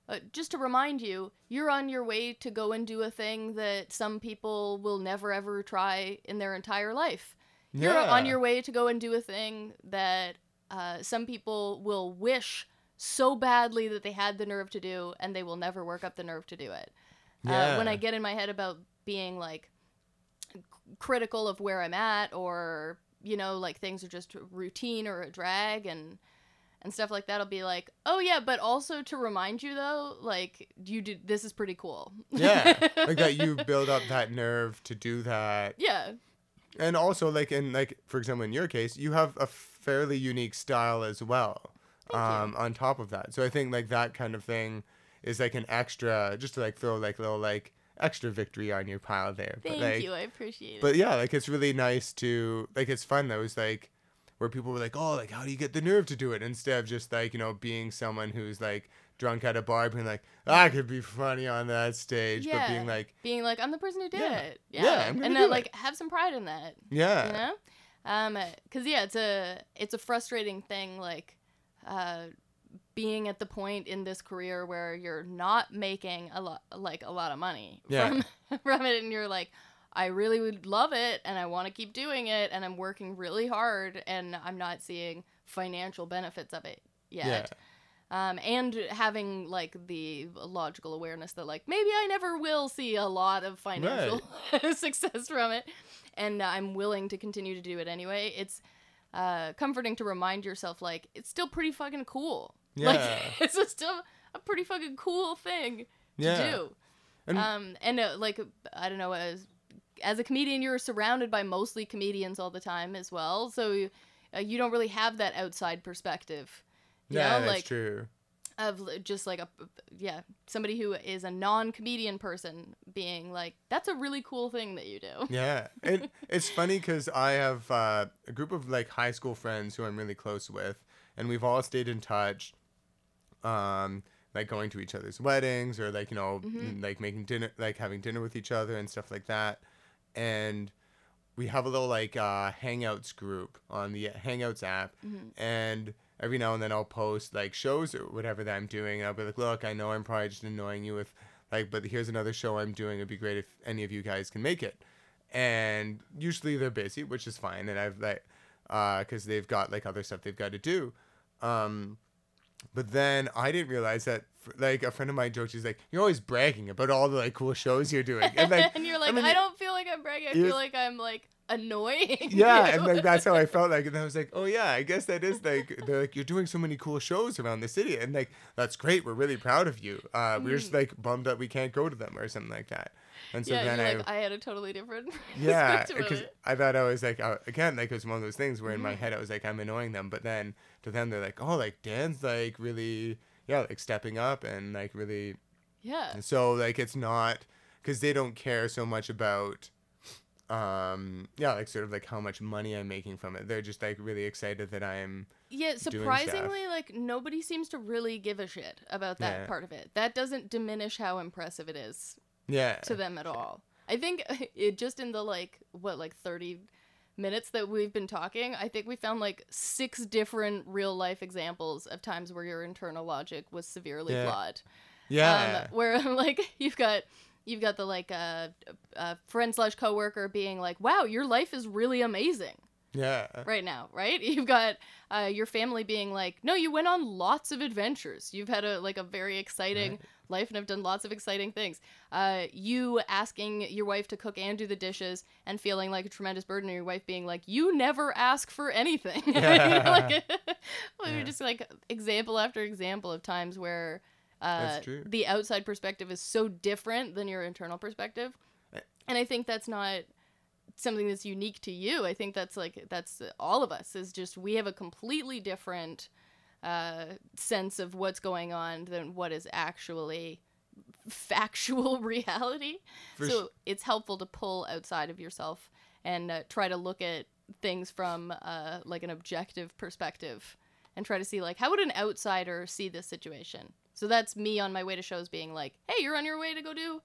uh, just to remind you, you're on your way to go and do a thing that some people will never, ever try in their entire life. Yeah. You're on your way to go and do a thing that uh, some people will wish so badly that they had the nerve to do, and they will never work up the nerve to do it. Yeah. Uh, when I get in my head about being, like, critical of where I'm at, or, you know, like things are just routine or a drag and and stuff like that, I'll be like, oh yeah, but also to remind you though, like, you did, this is pretty cool. Yeah, like that you build up that nerve to do that. Yeah. And also like in like for example in your case, you have a fairly unique style as well. Thank um you. On top of that, so I think like that kind of thing is like an extra, just to like throw like little like extra victory on your pile there. Thank but like, you, I appreciate it. But yeah, like it's really nice to, like it's fun though, it's like where people were like, oh, like how do you get the nerve to do it? Instead of just like, you know, being someone who's like drunk at a bar being like, I could be funny on that stage, yeah. but being like, being like, I'm the person who did yeah. it. Yeah, yeah I'm gonna and do then, it. Like have some pride in that. Yeah, you know, um, because yeah, it's a it's a frustrating thing, like, uh. being at the point in this career where you're not making a lot, like a lot of money yeah. from, from it. And you're like, I really would love it, and I want to keep doing it, and I'm working really hard, and I'm not seeing financial benefits of it yet. Yeah. Um, and having like the logical awareness that like, maybe I never will see a lot of financial right. success from it. And I'm willing to continue to do it anyway. It's uh, comforting to remind yourself, like, it's still pretty fucking cool. Yeah. Like, it's still a pretty fucking cool thing yeah. to do. And, um, and uh, like, I don't know, as, as a comedian, you're surrounded by mostly comedians all the time as well. So you, uh, you don't really have that outside perspective. You yeah, know? That's like, true. Of just like, a yeah, somebody who is a non-comedian person being like, that's a really cool thing that you do. Yeah. It, it's funny because I have uh, a group of like high school friends who I'm really close with, and we've all stayed in touch. Um, like going to each other's weddings, or like, you know, mm-hmm. like making dinner, like having dinner with each other and stuff like that. And we have a little like uh, Hangouts group on the Hangouts app. Mm-hmm. And every now and then I'll post like shows or whatever that I'm doing. And I'll be like, look, I know I'm probably just annoying you with like, but here's another show I'm doing. It'd be great if any of you guys can make it. And usually they're busy, which is fine. And I've like, uh, cause they've got like other stuff they've got to do. Um, But then I didn't realize that, like, a friend of mine joked, she's like, you're always bragging about all the, like, cool shows you're doing. And, like, and you're like, I, mean, I don't feel like I'm bragging. I feel like I'm like annoying. Yeah, you. And like that's how I felt like, and I was like, oh yeah, I guess that is like they're like you're doing so many cool shows around the city, and like that's great. We're really proud of you. Uh, we're just like bummed that we can't go to them or something like that. And so yeah, then I, like, I had a totally different yeah, because I thought I was like, uh, again, like it was one of those things where in my head I was like, I'm annoying them. But then to them, they're like, oh, like Dan's like really, yeah, like stepping up and like really. Yeah. And so like, it's not because they don't care so much about, um, yeah, like sort of like how much money I'm making from it. They're just like really excited that I'm. Yeah, surprisingly, like nobody seems to really give a shit about that yeah. part of it. That doesn't diminish how impressive it is. Yeah. To them at all. I think it just in the like what like thirty minutes that we've been talking, I think we found like six different real life examples of times where your internal logic was severely yeah. flawed. Yeah. Um, where like you've got you've got the like a uh, uh, friend slash coworker being like, "Wow, your life is really amazing." Yeah. Right now, right? You've got uh, your family being like, "No, you went on lots of adventures. You've had a like a very exciting." Right. life and have done lots of exciting things. Uh, you asking your wife to cook and do the dishes and feeling like a tremendous burden, and your wife being like, you never ask for anything. Yeah. like, well, yeah. Just like example after example of times where uh, the outside perspective is so different than your internal perspective. And I think that's not something that's unique to you. I think that's like, that's all of us is just, we have a completely different uh sense of what's going on than what is actually factual reality. For so sh- it's helpful to pull outside of yourself and uh, try to look at things from uh like an objective perspective and try to see like how would an outsider see this situation. So that's me on my way to shows being like, hey, you're on your way to go do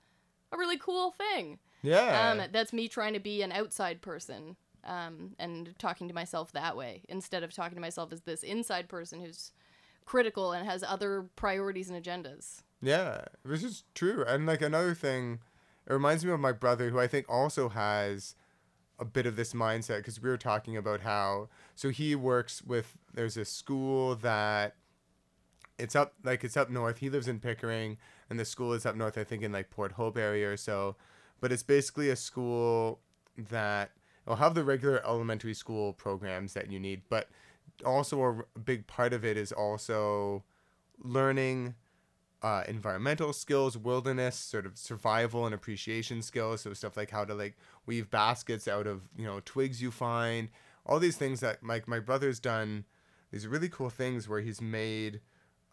a really cool thing. Yeah. Um that's me trying to be an outside person. Um, and talking to myself that way instead of talking to myself as this inside person who's critical and has other priorities and agendas. Yeah, this is true. And like another thing, it reminds me of my brother, who I think also has a bit of this mindset, because we were talking about how, so he works with, there's a school that it's up, like it's up north. He lives in Pickering and the school is up north, I think in like Port Hope area or so, but it's basically a school that it'll have the regular elementary school programs that you need, but also a big part of it is also learning uh, environmental skills, wilderness, sort of survival and appreciation skills. So stuff like how to like weave baskets out of, you know, twigs you find, all these things that like my brother's done these really cool things where he's made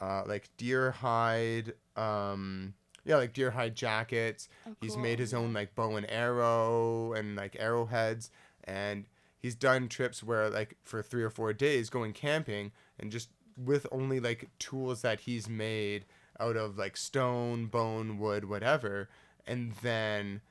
uh, like deer hide, um, yeah, like deer hide jackets. Oh, cool. He's made his own like bow and arrow and like arrowheads. And he's done trips where like for three or four days going camping and just with only like tools that he's made out of like stone, bone, wood, whatever. And then,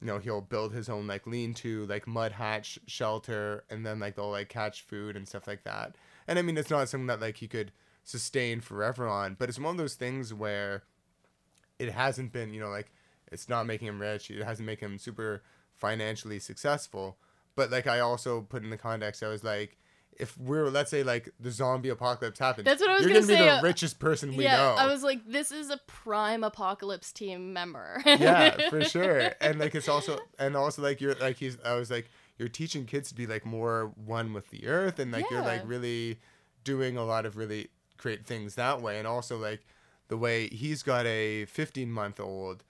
you know, he'll build his own like lean-to, like mud hatch shelter. And then like they'll like catch food and stuff like that. And I mean, it's not something that like he could sustain forever on, but it's one of those things where it hasn't been, you know, like it's not making him rich. It hasn't made him super financially successful. But like I also put in the context, I was like, if we're, let's say like the zombie apocalypse happens, that's what I was you're going to be the uh, richest person we yeah, know. I was like, this is a prime apocalypse team member. Yeah, for sure. And like, it's also, and also like you're like, he's, I was like, you're teaching kids to be like more one with the earth. And like, yeah. you're like really doing a lot of really great things that way. And also like, the way he's got a fifteen month old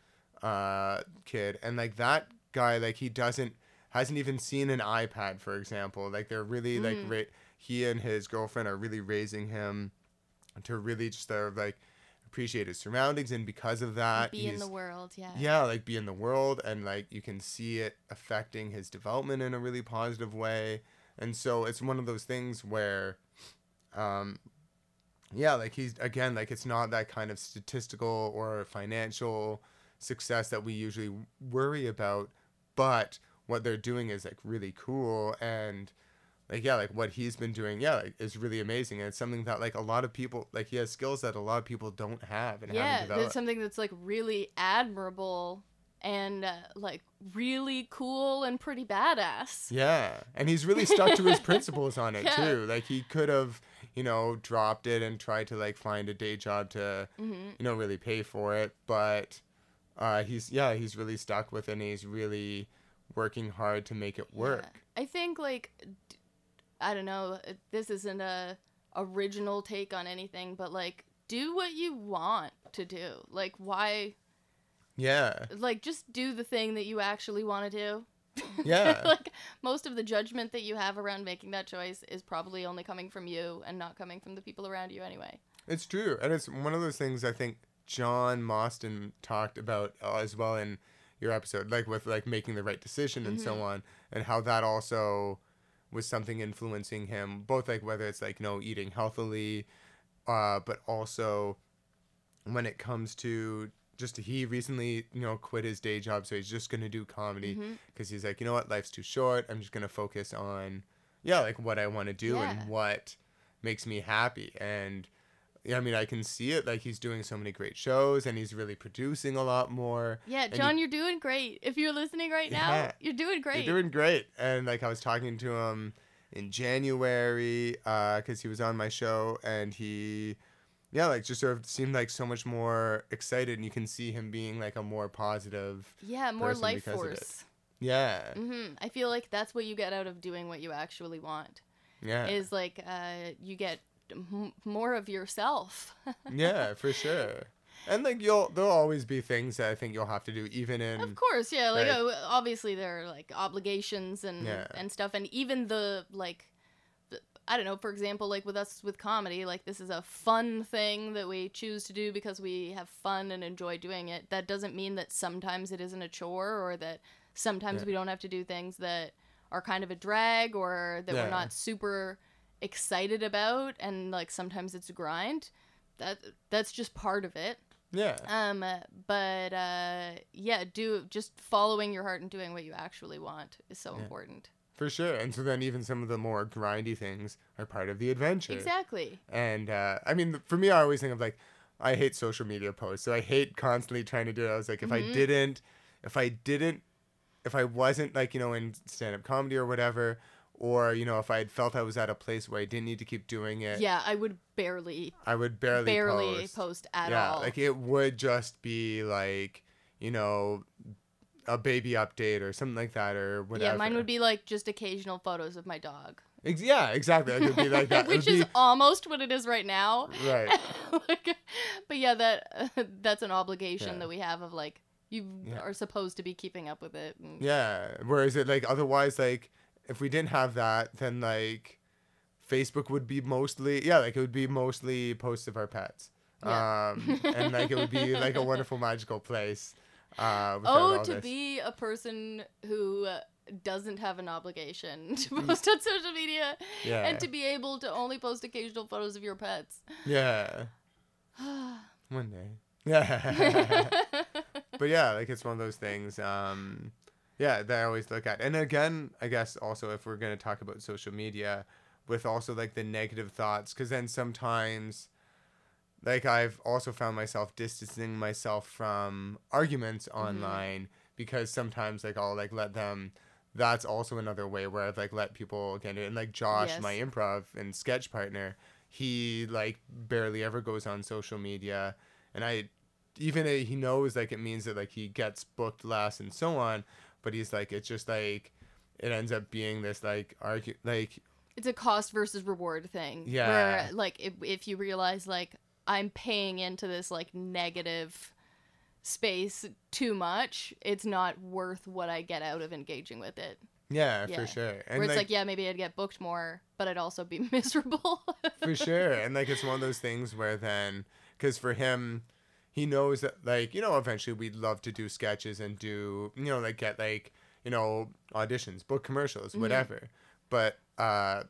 uh, kid, and like that guy, like he doesn't hasn't even seen an iPad, for example. Like they're really mm. like ra- he and his girlfriend are really raising him to really just uh, like appreciate his surroundings, and because of that, be in the world, yeah, yeah, like be in the world, and like you can see it affecting his development in a really positive way. And so it's one of those things where, um. yeah, like he's, again, like it's not that kind of statistical or financial success that we usually worry about, but what they're doing is like really cool. And like, yeah, like what he's been doing, yeah, like is really amazing. And it's something that like a lot of people, like he has skills that a lot of people don't have. And yeah, it's something that's like really admirable and uh, like really cool and pretty badass. Yeah. And he's really stuck to his principles on it yeah. too. Like he could have, you know, dropped it and tried to like find a day job to, mm-hmm. you know, really pay for it. But uh, he's, yeah, he's really stuck with it, and he's really working hard to make it work. Yeah. I think, like, I don't know, this isn't a original take on anything, but, like, do what you want to do. Like, why... Yeah. Like, just do the thing that you actually want to do. Yeah. Like, most of the judgment that you have around making that choice is probably only coming from you and not coming from the people around you anyway. It's true. And it's one of those things I think John Mostyn talked about uh, as well in your episode, like with like making the right decision and mm-hmm. so on, and how that also was something influencing him, both like whether it's like, you know, eating healthily, uh, but also when it comes to just he recently, you know, quit his day job, so he's just going to do comedy because mm-hmm. he's like, you know what, life's too short. I'm just going to focus on, yeah, like what I want to do yeah. and what makes me happy. And yeah, I mean, I can see it. Like, he's doing so many great shows and he's really producing a lot more. Yeah, John, he, you're doing great. If you're listening right yeah, now, you're doing great. You're doing great. And like, I was talking to him in January because uh, he was on my show, and he... Yeah, like, just sort of seemed, like, so much more excited, and you can see him being, like, a more positive Yeah, more life force. Yeah. Mm-hmm. I feel like that's what you get out of doing what you actually want. Yeah. Is, like, uh, you get m- more of yourself. Yeah, for sure. And, like, you'll there'll always be things that I think you'll have to do, even in... Of course, yeah. Like, like obviously, there are, like, obligations and yeah. and stuff, and even the, like... I don't know, for example, like with us with comedy, like this is a fun thing that we choose to do because we have fun and enjoy doing it. That doesn't mean that sometimes it isn't a chore, or that sometimes yeah. we don't have to do things that are kind of a drag, or that yeah. we're not super excited about. And like sometimes it's a grind. That that's just part of it. Yeah. Um. But uh. Yeah. Do just following your heart and doing what you actually want is so yeah. important. For sure. And so then even some of the more grindy things are part of the adventure. Exactly. And uh, I mean, for me, I always think of like, I hate social media posts. So I hate constantly trying to do it. I was like, if mm-hmm. I didn't, if I didn't, if I wasn't like, you know, in stand-up comedy or whatever, or, you know, if I had felt I was at a place where I didn't need to keep doing it. Yeah, I would barely. I would barely, barely post. post at yeah, all. Yeah, like it would just be like, you know, a baby update or something like that, or whatever. Yeah, mine would be like just occasional photos of my dog. Ex- yeah, exactly. It would be like that. Which is be... almost what it is right now. Right. Like, but yeah, that uh, that's an obligation yeah. that we have of like you yeah. are supposed to be keeping up with it. And... Yeah. Whereas it like otherwise like if we didn't have that, then like Facebook would be mostly yeah like it would be mostly posts of our pets. Yeah. Um, and like it would be like a wonderful magical place. Uh, oh, to this. Be a person who doesn't have an obligation to post on social media yeah. and to be able to only post occasional photos of your pets. Yeah. One day. Yeah. But yeah, like it's one of those things, um, yeah, that I always look at. And again, I guess also if we're going to talk about social media with also like the negative thoughts, because then sometimes... Like, I've also found myself distancing myself from arguments online mm-hmm. because sometimes, like, I'll, like, let them... That's also another way where I've, like, let people get it. And, like, Josh, yes. my improv and sketch partner, he, like, barely ever goes on social media. And I... Even if he knows, like, it means that, like, he gets booked less and so on. But he's, like, it's just, like... It ends up being this, like, argue... Like... It's a cost versus reward thing. Yeah. Where, like, if, if you realize, like... I'm paying into this like negative space too much. It's not worth what I get out of engaging with it. Yeah, yeah. For sure. And where it's like, like, yeah, maybe I'd get booked more, but I'd also be miserable. For sure. And like, it's one of those things where then, because for him, he knows that like, you know, eventually we'd love to do sketches and do, you know, like get like, you know, auditions, book commercials, whatever. Mm-hmm. But uh,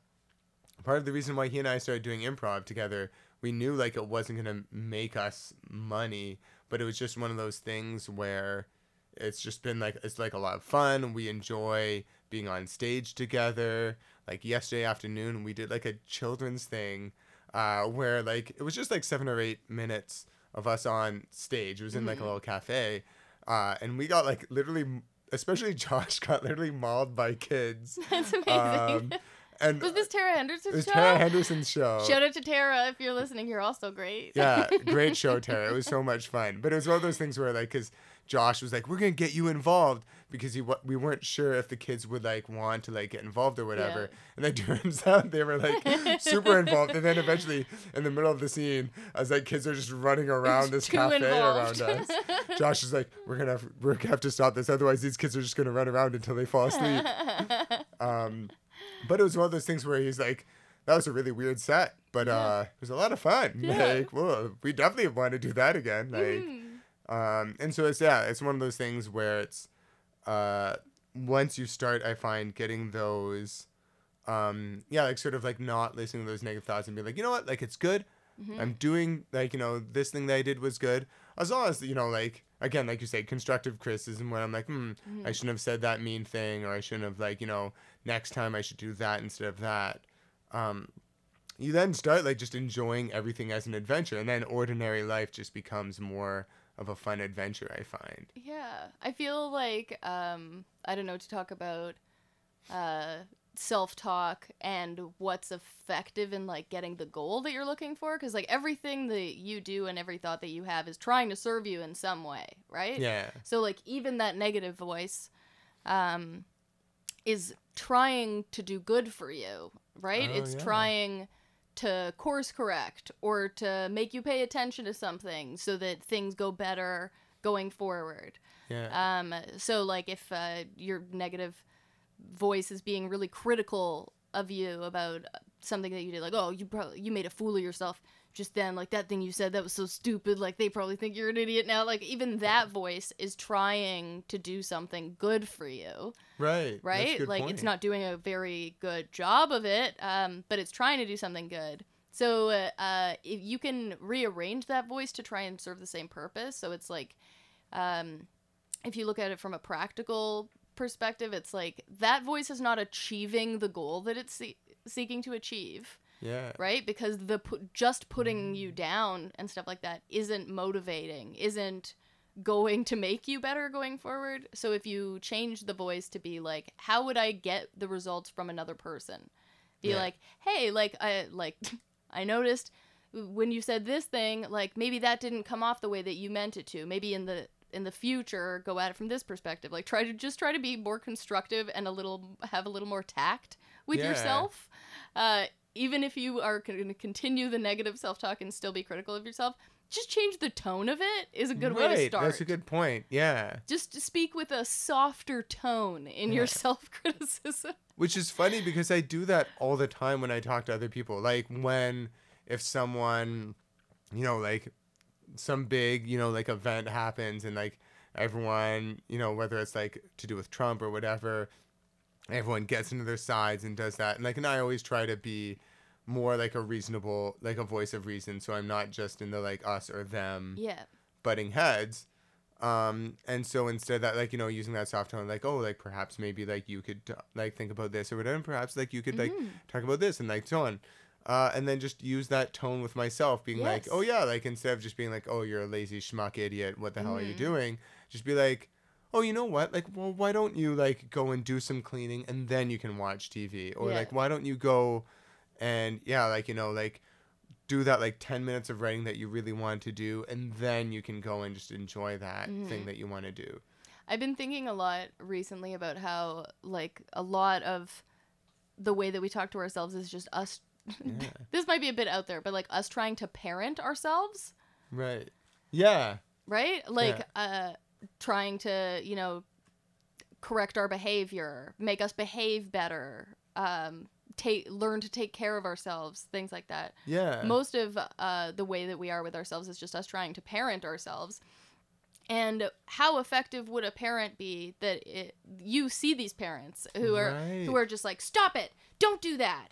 part of the reason why he and I started doing improv together, we knew like it wasn't going to make us money, but it was just one of those things where it's just been like, it's like a lot of fun. We enjoy being on stage together. Like yesterday afternoon, we did like a children's thing uh, where like, it was just like seven or eight minutes of us on stage. It was in like a little cafe uh, and we got like literally, especially Josh got literally mauled by kids. That's amazing. Um, And was this Tara Henderson's show? It was show? Tara Henderson's show. Shout out to Tara if you're listening. You're also great. Yeah, great show, Tara. It was so much fun. But it was one of those things where, like, because Josh was like, we're going to get you involved. because he, we weren't sure if the kids would like want to like get involved or whatever. Yeah. And then turns out they were like super involved. And then eventually in the middle of the scene, I was like, kids are just running around it's this cafe involved. around us. Josh is like, we're going to we're gonna have to stop this. Otherwise these kids are just going to run around until they fall asleep. um, but it was one of those things where he's like, that was a really weird set, but yeah. uh, it was a lot of fun. Yeah. Like, well, we definitely want to do that again. Like, mm-hmm. um, and so it's, yeah, it's one of those things where it's, uh, once you start, I find getting those, um, yeah, like sort of like not listening to those negative thoughts and be like, you know what, like it's good. Mm-hmm. I'm doing like, you know, this thing that I did was good. As long as, you know, like, again, like you say, constructive criticism when I'm like, hmm, mm-hmm. I shouldn't have said that mean thing, or I shouldn't have like, you know, next time I should do that instead of that. Um, you then start like just enjoying everything as an adventure, and then ordinary life just becomes more of a fun adventure, I find. Yeah. I feel like, um, I don't know, to talk about, uh, self-talk and what's effective in like getting the goal that you're looking for. Cause like everything that you do and every thought that you have is trying to serve you in some way. Right. Yeah. So like even that negative voice, um, is trying to do good for you. Right? Oh, it's yeah. trying to course correct or to make you pay attention to something so that things go better going forward. Yeah. Um, so, like, if uh, your negative voice is being really critical of you about something that you did, like, oh, you probably you made a fool of yourself just then. Like, that thing you said, that was so stupid. Like, they probably think you're an idiot now. Like, even that voice is trying to do something good for you. Right. Right? That's a good like, point. It's not doing a very good job of it, um, but it's trying to do something good. So uh, uh, if you can rearrange that voice to try and serve the same purpose. So it's like, um, if you look at it from a practical perspective, it's like that voice is not achieving the goal that it's se- seeking to achieve. Yeah. Right? Because the pu- just putting mm. you down and stuff like that isn't motivating, isn't going to make you better going forward. So if you change the voice to be like, how would I get the results from another person? Be yeah. like, hey, like I like I noticed when you said this thing, like maybe that didn't come off the way that you meant it to. Maybe in the in the future, go at it from this perspective. Like try to just try to be more constructive and a little have a little more tact with yeah. yourself. Uh Even if you are going to continue the negative self-talk and still be critical of yourself, just change the tone of it is a good right, way to start. That's a good point, yeah. Just speak with a softer tone in yeah. your self-criticism. Which is funny because I do that all the time when I talk to other people. Like when, if someone, you know, like some big, you know, like event happens and like everyone, you know, whether it's like to do with Trump or whatever, everyone gets into their sides and does that. And like, and I always try to be more like a reasonable, like a voice of reason. So I'm not just in the like us or them yeah. butting heads. Um, and so instead of that, like, you know, using that soft tone, like, oh, like perhaps maybe like you could like think about this or whatever. And perhaps like you could mm-hmm. like talk about this and like so on. Uh, and then just use that tone with myself being yes. like, oh yeah. Like instead of just being like, oh, you're a lazy schmuck idiot. What the mm-hmm. hell are you doing? Just be like, oh, you know what? Like, well, why don't you, like, go and do some cleaning and then you can watch T V? Or, yeah. like, why don't you go and, yeah, like, you know, like, do that, like, ten minutes of writing that you really want to do and then you can go and just enjoy that mm-hmm. thing that you want to do. I've been thinking a lot recently about how, like, a lot of the way that we talk to ourselves is just us. Yeah. This might be a bit out there, but, like, us trying to parent ourselves. Right. Yeah. Right? Like, yeah. uh... trying to, you know, correct our behavior, make us behave better, um, take learn to take care of ourselves, things like that. Yeah. Most of uh, the way that we are with ourselves is just us trying to parent ourselves. And how effective would a parent be that it, you see these parents who are right. who are just like, stop it, don't do that,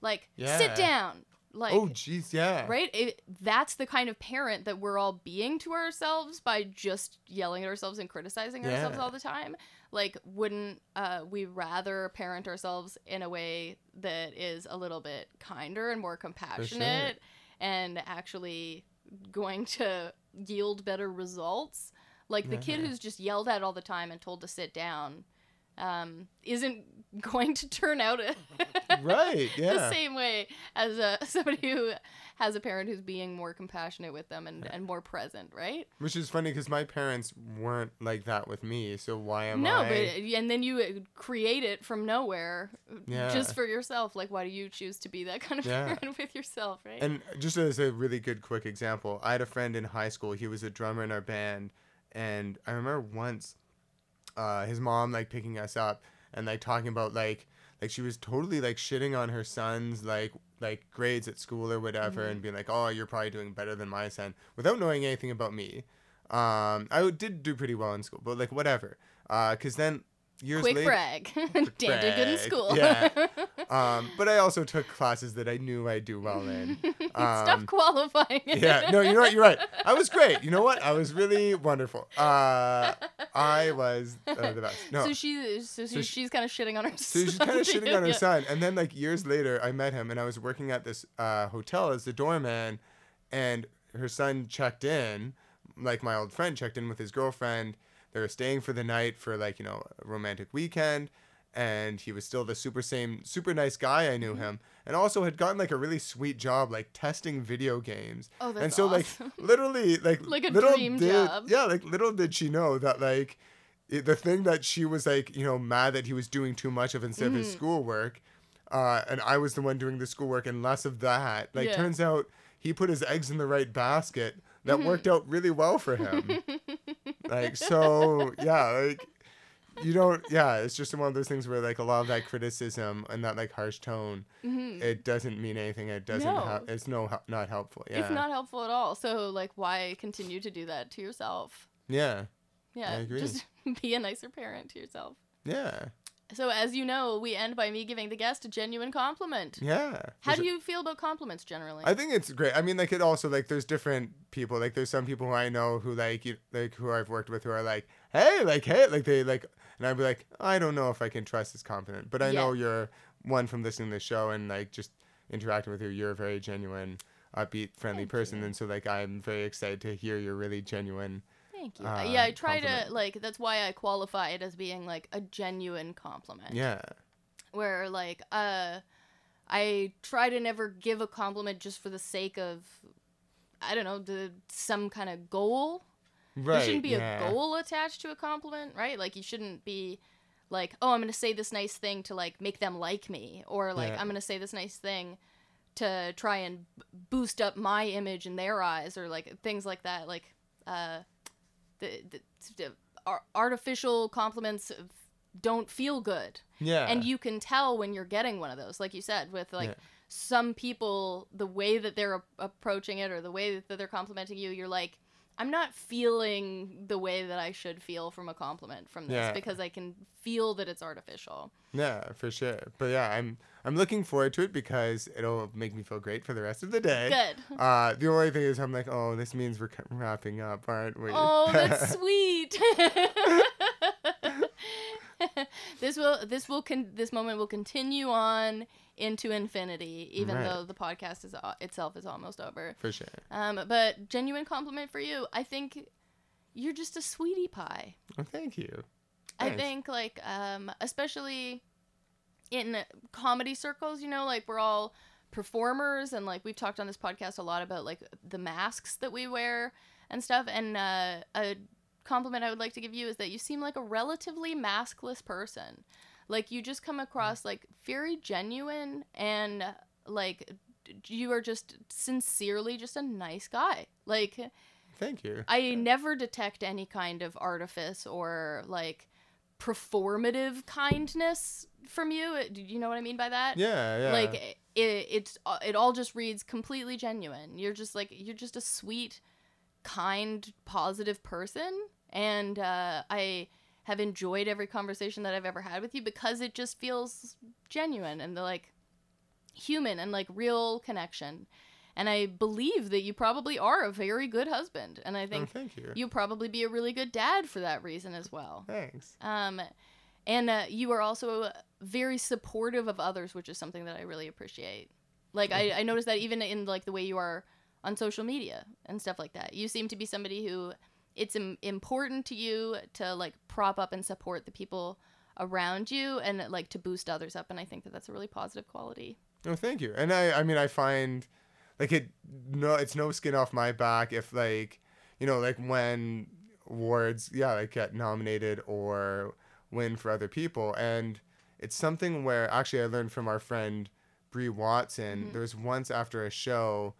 like yeah. sit down. Like, oh, jeez, yeah. Right? It, that's the kind of parent that we're all being to ourselves by just yelling at ourselves and criticizing yeah. ourselves all the time. Like, wouldn't uh, we rather parent ourselves in a way that is a little bit kinder and more compassionate sure. and actually going to yield better results? Like, the yeah. kid who's just yelled at all the time and told to sit down um, isn't going to turn out a right, yeah. the same way as a, somebody who has a parent who's being more compassionate with them and, and more present, right? Which is funny because my parents weren't like that with me, so why am no, I... No, but and then you create it from nowhere yeah. just for yourself. Like, why do you choose to be that kind of yeah. parent with yourself, right? And just as a really good quick example, I had a friend in high school. He was a drummer in our band, and I remember once uh, his mom, like, picking us up, and like talking about like like she was totally like shitting on her son's like like grades at school or whatever, mm-hmm. and being like, oh, you're probably doing better than my son, without knowing anything about me. Um, I did do pretty well in school, but like whatever. Uh, cause then years Quick later, brag, Dan did good in school. Yeah. Um, but I also took classes that I knew I'd do well in. Um, Stop qualifying. Yeah. No, you're right. You're right. I was great. You know what? I was really wonderful. Uh. I was uh, the best. No. So, she, so, so she's she, kind of shitting on her so son. So she's kind of shitting on her yeah. son. And then, like, years later, I met him, and I was working at this uh, hotel as the doorman, and her son checked in, like, my old friend checked in with his girlfriend. They were staying for the night for, like, you know, a romantic weekend, and he was still the super same, super nice guy I knew mm-hmm. him, and also had gotten, like, a really sweet job, like, testing video games. Oh, that's And so, awesome. like, literally, like... like a little dream did, job. Yeah, like, little did she know that, like, it, the thing that she was, like, you know, mad that he was doing too much of instead mm-hmm. of his schoolwork, uh, and I was the one doing the schoolwork and less of that. Like, yeah. turns out he put his eggs in the right basket. That mm-hmm. worked out really well for him. Like, so, yeah, like... You don't, yeah, it's just one of those things where, like, a lot of that criticism and that, like, harsh tone, mm-hmm. it doesn't mean anything. It doesn't, no. Ha- it's no not helpful. Yeah. It's not helpful at all. So, like, why continue to do that to yourself? Yeah. Yeah. I agree. Just be a nicer parent to yourself. Yeah. So, as you know, we end by me giving the guest a genuine compliment. Yeah. How do you feel about compliments generally? I think it's great. I mean, like, it also, like, there's different people. Like, there's some people who I know who, like, you, like who I've worked with who are like, hey, like, hey, like, they, like, and I'd be like, I don't know if I can trust this compliment, but I yeah. know you're one from listening to the show and, like, just interacting with you. You're a very genuine, upbeat, friendly Thank person. You. And so, like, I'm very excited to hear you're really genuine. Thank you. Uh, yeah, I try compliment. to, like, that's why I qualify it as being, like, a genuine compliment. Yeah. Where, like, uh, I try to never give a compliment just for the sake of, I don't know, the, some kind of goal. Right. There shouldn't be yeah. a goal attached to a compliment, right? Like, you shouldn't be, like, oh, I'm going to say this nice thing to, like, make them like me. Or, like, yeah. I'm going to say this nice thing to try and boost up my image in their eyes. Or, like, things like that. Like, uh... The, the, the artificial compliments don't feel good. Yeah. And you can tell when you're getting one of those, like you said, with like yeah. some people, the way that they're a- approaching it or the way that they're complimenting you, you're like, I'm not feeling the way that I should feel from a compliment from this yeah. because I can feel that it's artificial. Yeah, for sure. But yeah, I'm I'm looking forward to it because it'll make me feel great for the rest of the day. Good. Uh, the only thing is I'm like, oh, this means we're wrapping up, aren't we? Oh, that's sweet. This will this will con- this moment will continue on into infinity, even right. though the podcast is uh, itself is almost over. For sure. Um, but genuine compliment for you. I think you're just a sweetie pie. Well, thank you. Thanks. I think, like, um, especially in comedy circles, you know, like, we're all performers, and, like, we've talked on this podcast a lot about, like, the masks that we wear and stuff, and uh, a compliment I would like to give you is that you seem like a relatively maskless person. Like, you just come across, like, very genuine and, like, you are just sincerely just a nice guy. Like... Thank you. I never detect any kind of artifice or, like, performative kindness from you. Do you know what I mean by that? Yeah, yeah. Like, it, it's, it all just reads completely genuine. You're just, like, you're just a sweet, kind, positive person. And uh, I... have enjoyed every conversation that I've ever had with you because it just feels genuine and, like, human and, like, real connection. And I believe that you probably are a very good husband. And I think oh, thank you. you'll probably be a really good dad for that reason as well. Thanks. Um, and uh, you are also very supportive of others, which is something that I really appreciate. Like, I, I noticed that even in, like, the way you are on social media and stuff like that. You seem to be somebody who... it's important to you to, like, prop up and support the people around you and like to boost others up. And I think that that's a really positive quality. Oh, thank you. And I, I mean, I find like it, no, it's no skin off my back if like, you know, like when awards, yeah, like get nominated or win for other people. And it's something where actually I learned from our friend Bree Watson. Mm-hmm. There was once after a show,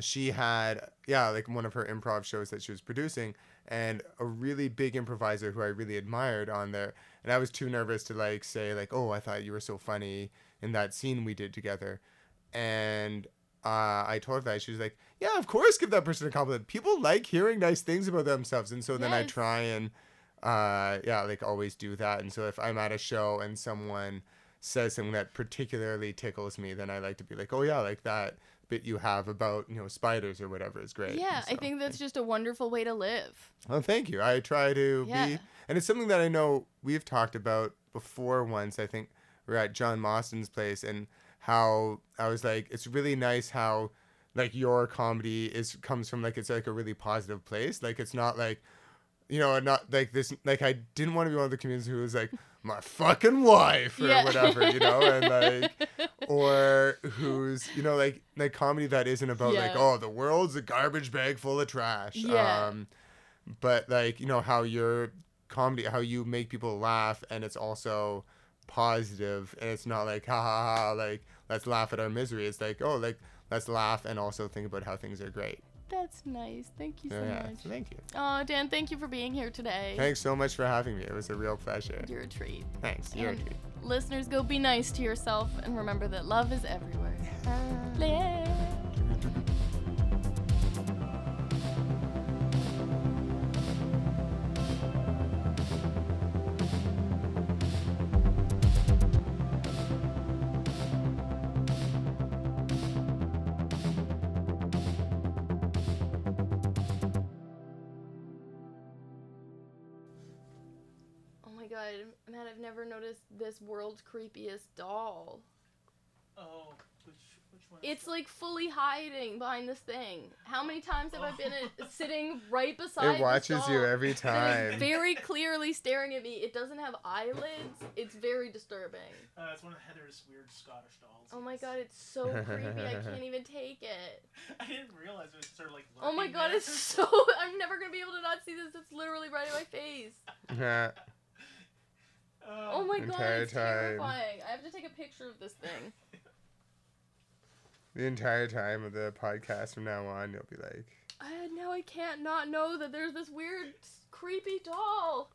she had, yeah, like one of her improv shows that she was producing, and a really big improviser who I really admired on there. And I was too nervous to like say like, oh, I thought you were so funny in that scene we did together. And uh, I told her that. She was like, yeah, of course, give that person a compliment. People like hearing nice things about themselves. And so then yes. I try and, uh, yeah, like always do that. And so if I'm at a show and someone says something that particularly tickles me, then I like to be like, oh yeah, like that bit you have about, you know, spiders or whatever is great. Yeah, so, I think that's just a wonderful way to live. Well, thank you. I try to yeah. be, and it's something that I know we've talked about before once. I think we were at John Mostyn's place, and how I was like, it's really nice how like your comedy is comes from like, it's like a really positive place. Like it's not like, you know, not like this, like I didn't want to be one of the comedians who was like, my fucking wife or yeah. whatever, you know, and like, or who's, you know, like, like comedy that isn't about yeah. like, oh, the world's a garbage bag full of trash. Yeah. Um, but like, you know, how your comedy, how you make people laugh and it's also positive and it's not like, ha ha ha, like, let's laugh at our misery. It's like, oh, like, let's laugh and also think about how things are great. That's nice. Thank you so yeah, much. Thank you. Oh, Dan, thank you for being here today. Thanks so much for having me. It was a real pleasure. You're a treat. Thanks. You're and a treat. Listeners, go be nice to yourself and remember that love is everywhere. Bye. Man, I've never noticed this world's creepiest doll. Oh, which which one? It's like fully hiding behind this thing. How many times have oh. I been a, sitting right beside this doll? It watches you every time. Very clearly staring at me. It doesn't have eyelids. It's very disturbing. Uh, it's one of Heather's weird Scottish dolls. Oh my god, it's so creepy. I can't even take it. I didn't realize it was sort of like. Oh my god, there. It's so. I'm never gonna be able to not see this. It's literally right in my face. Yeah. Uh, oh my god, it's time. Terrifying. I have to take a picture of this thing. The entire time of the podcast from now on, you'll be like... Uh, now I can't not know that there's this weird, creepy doll.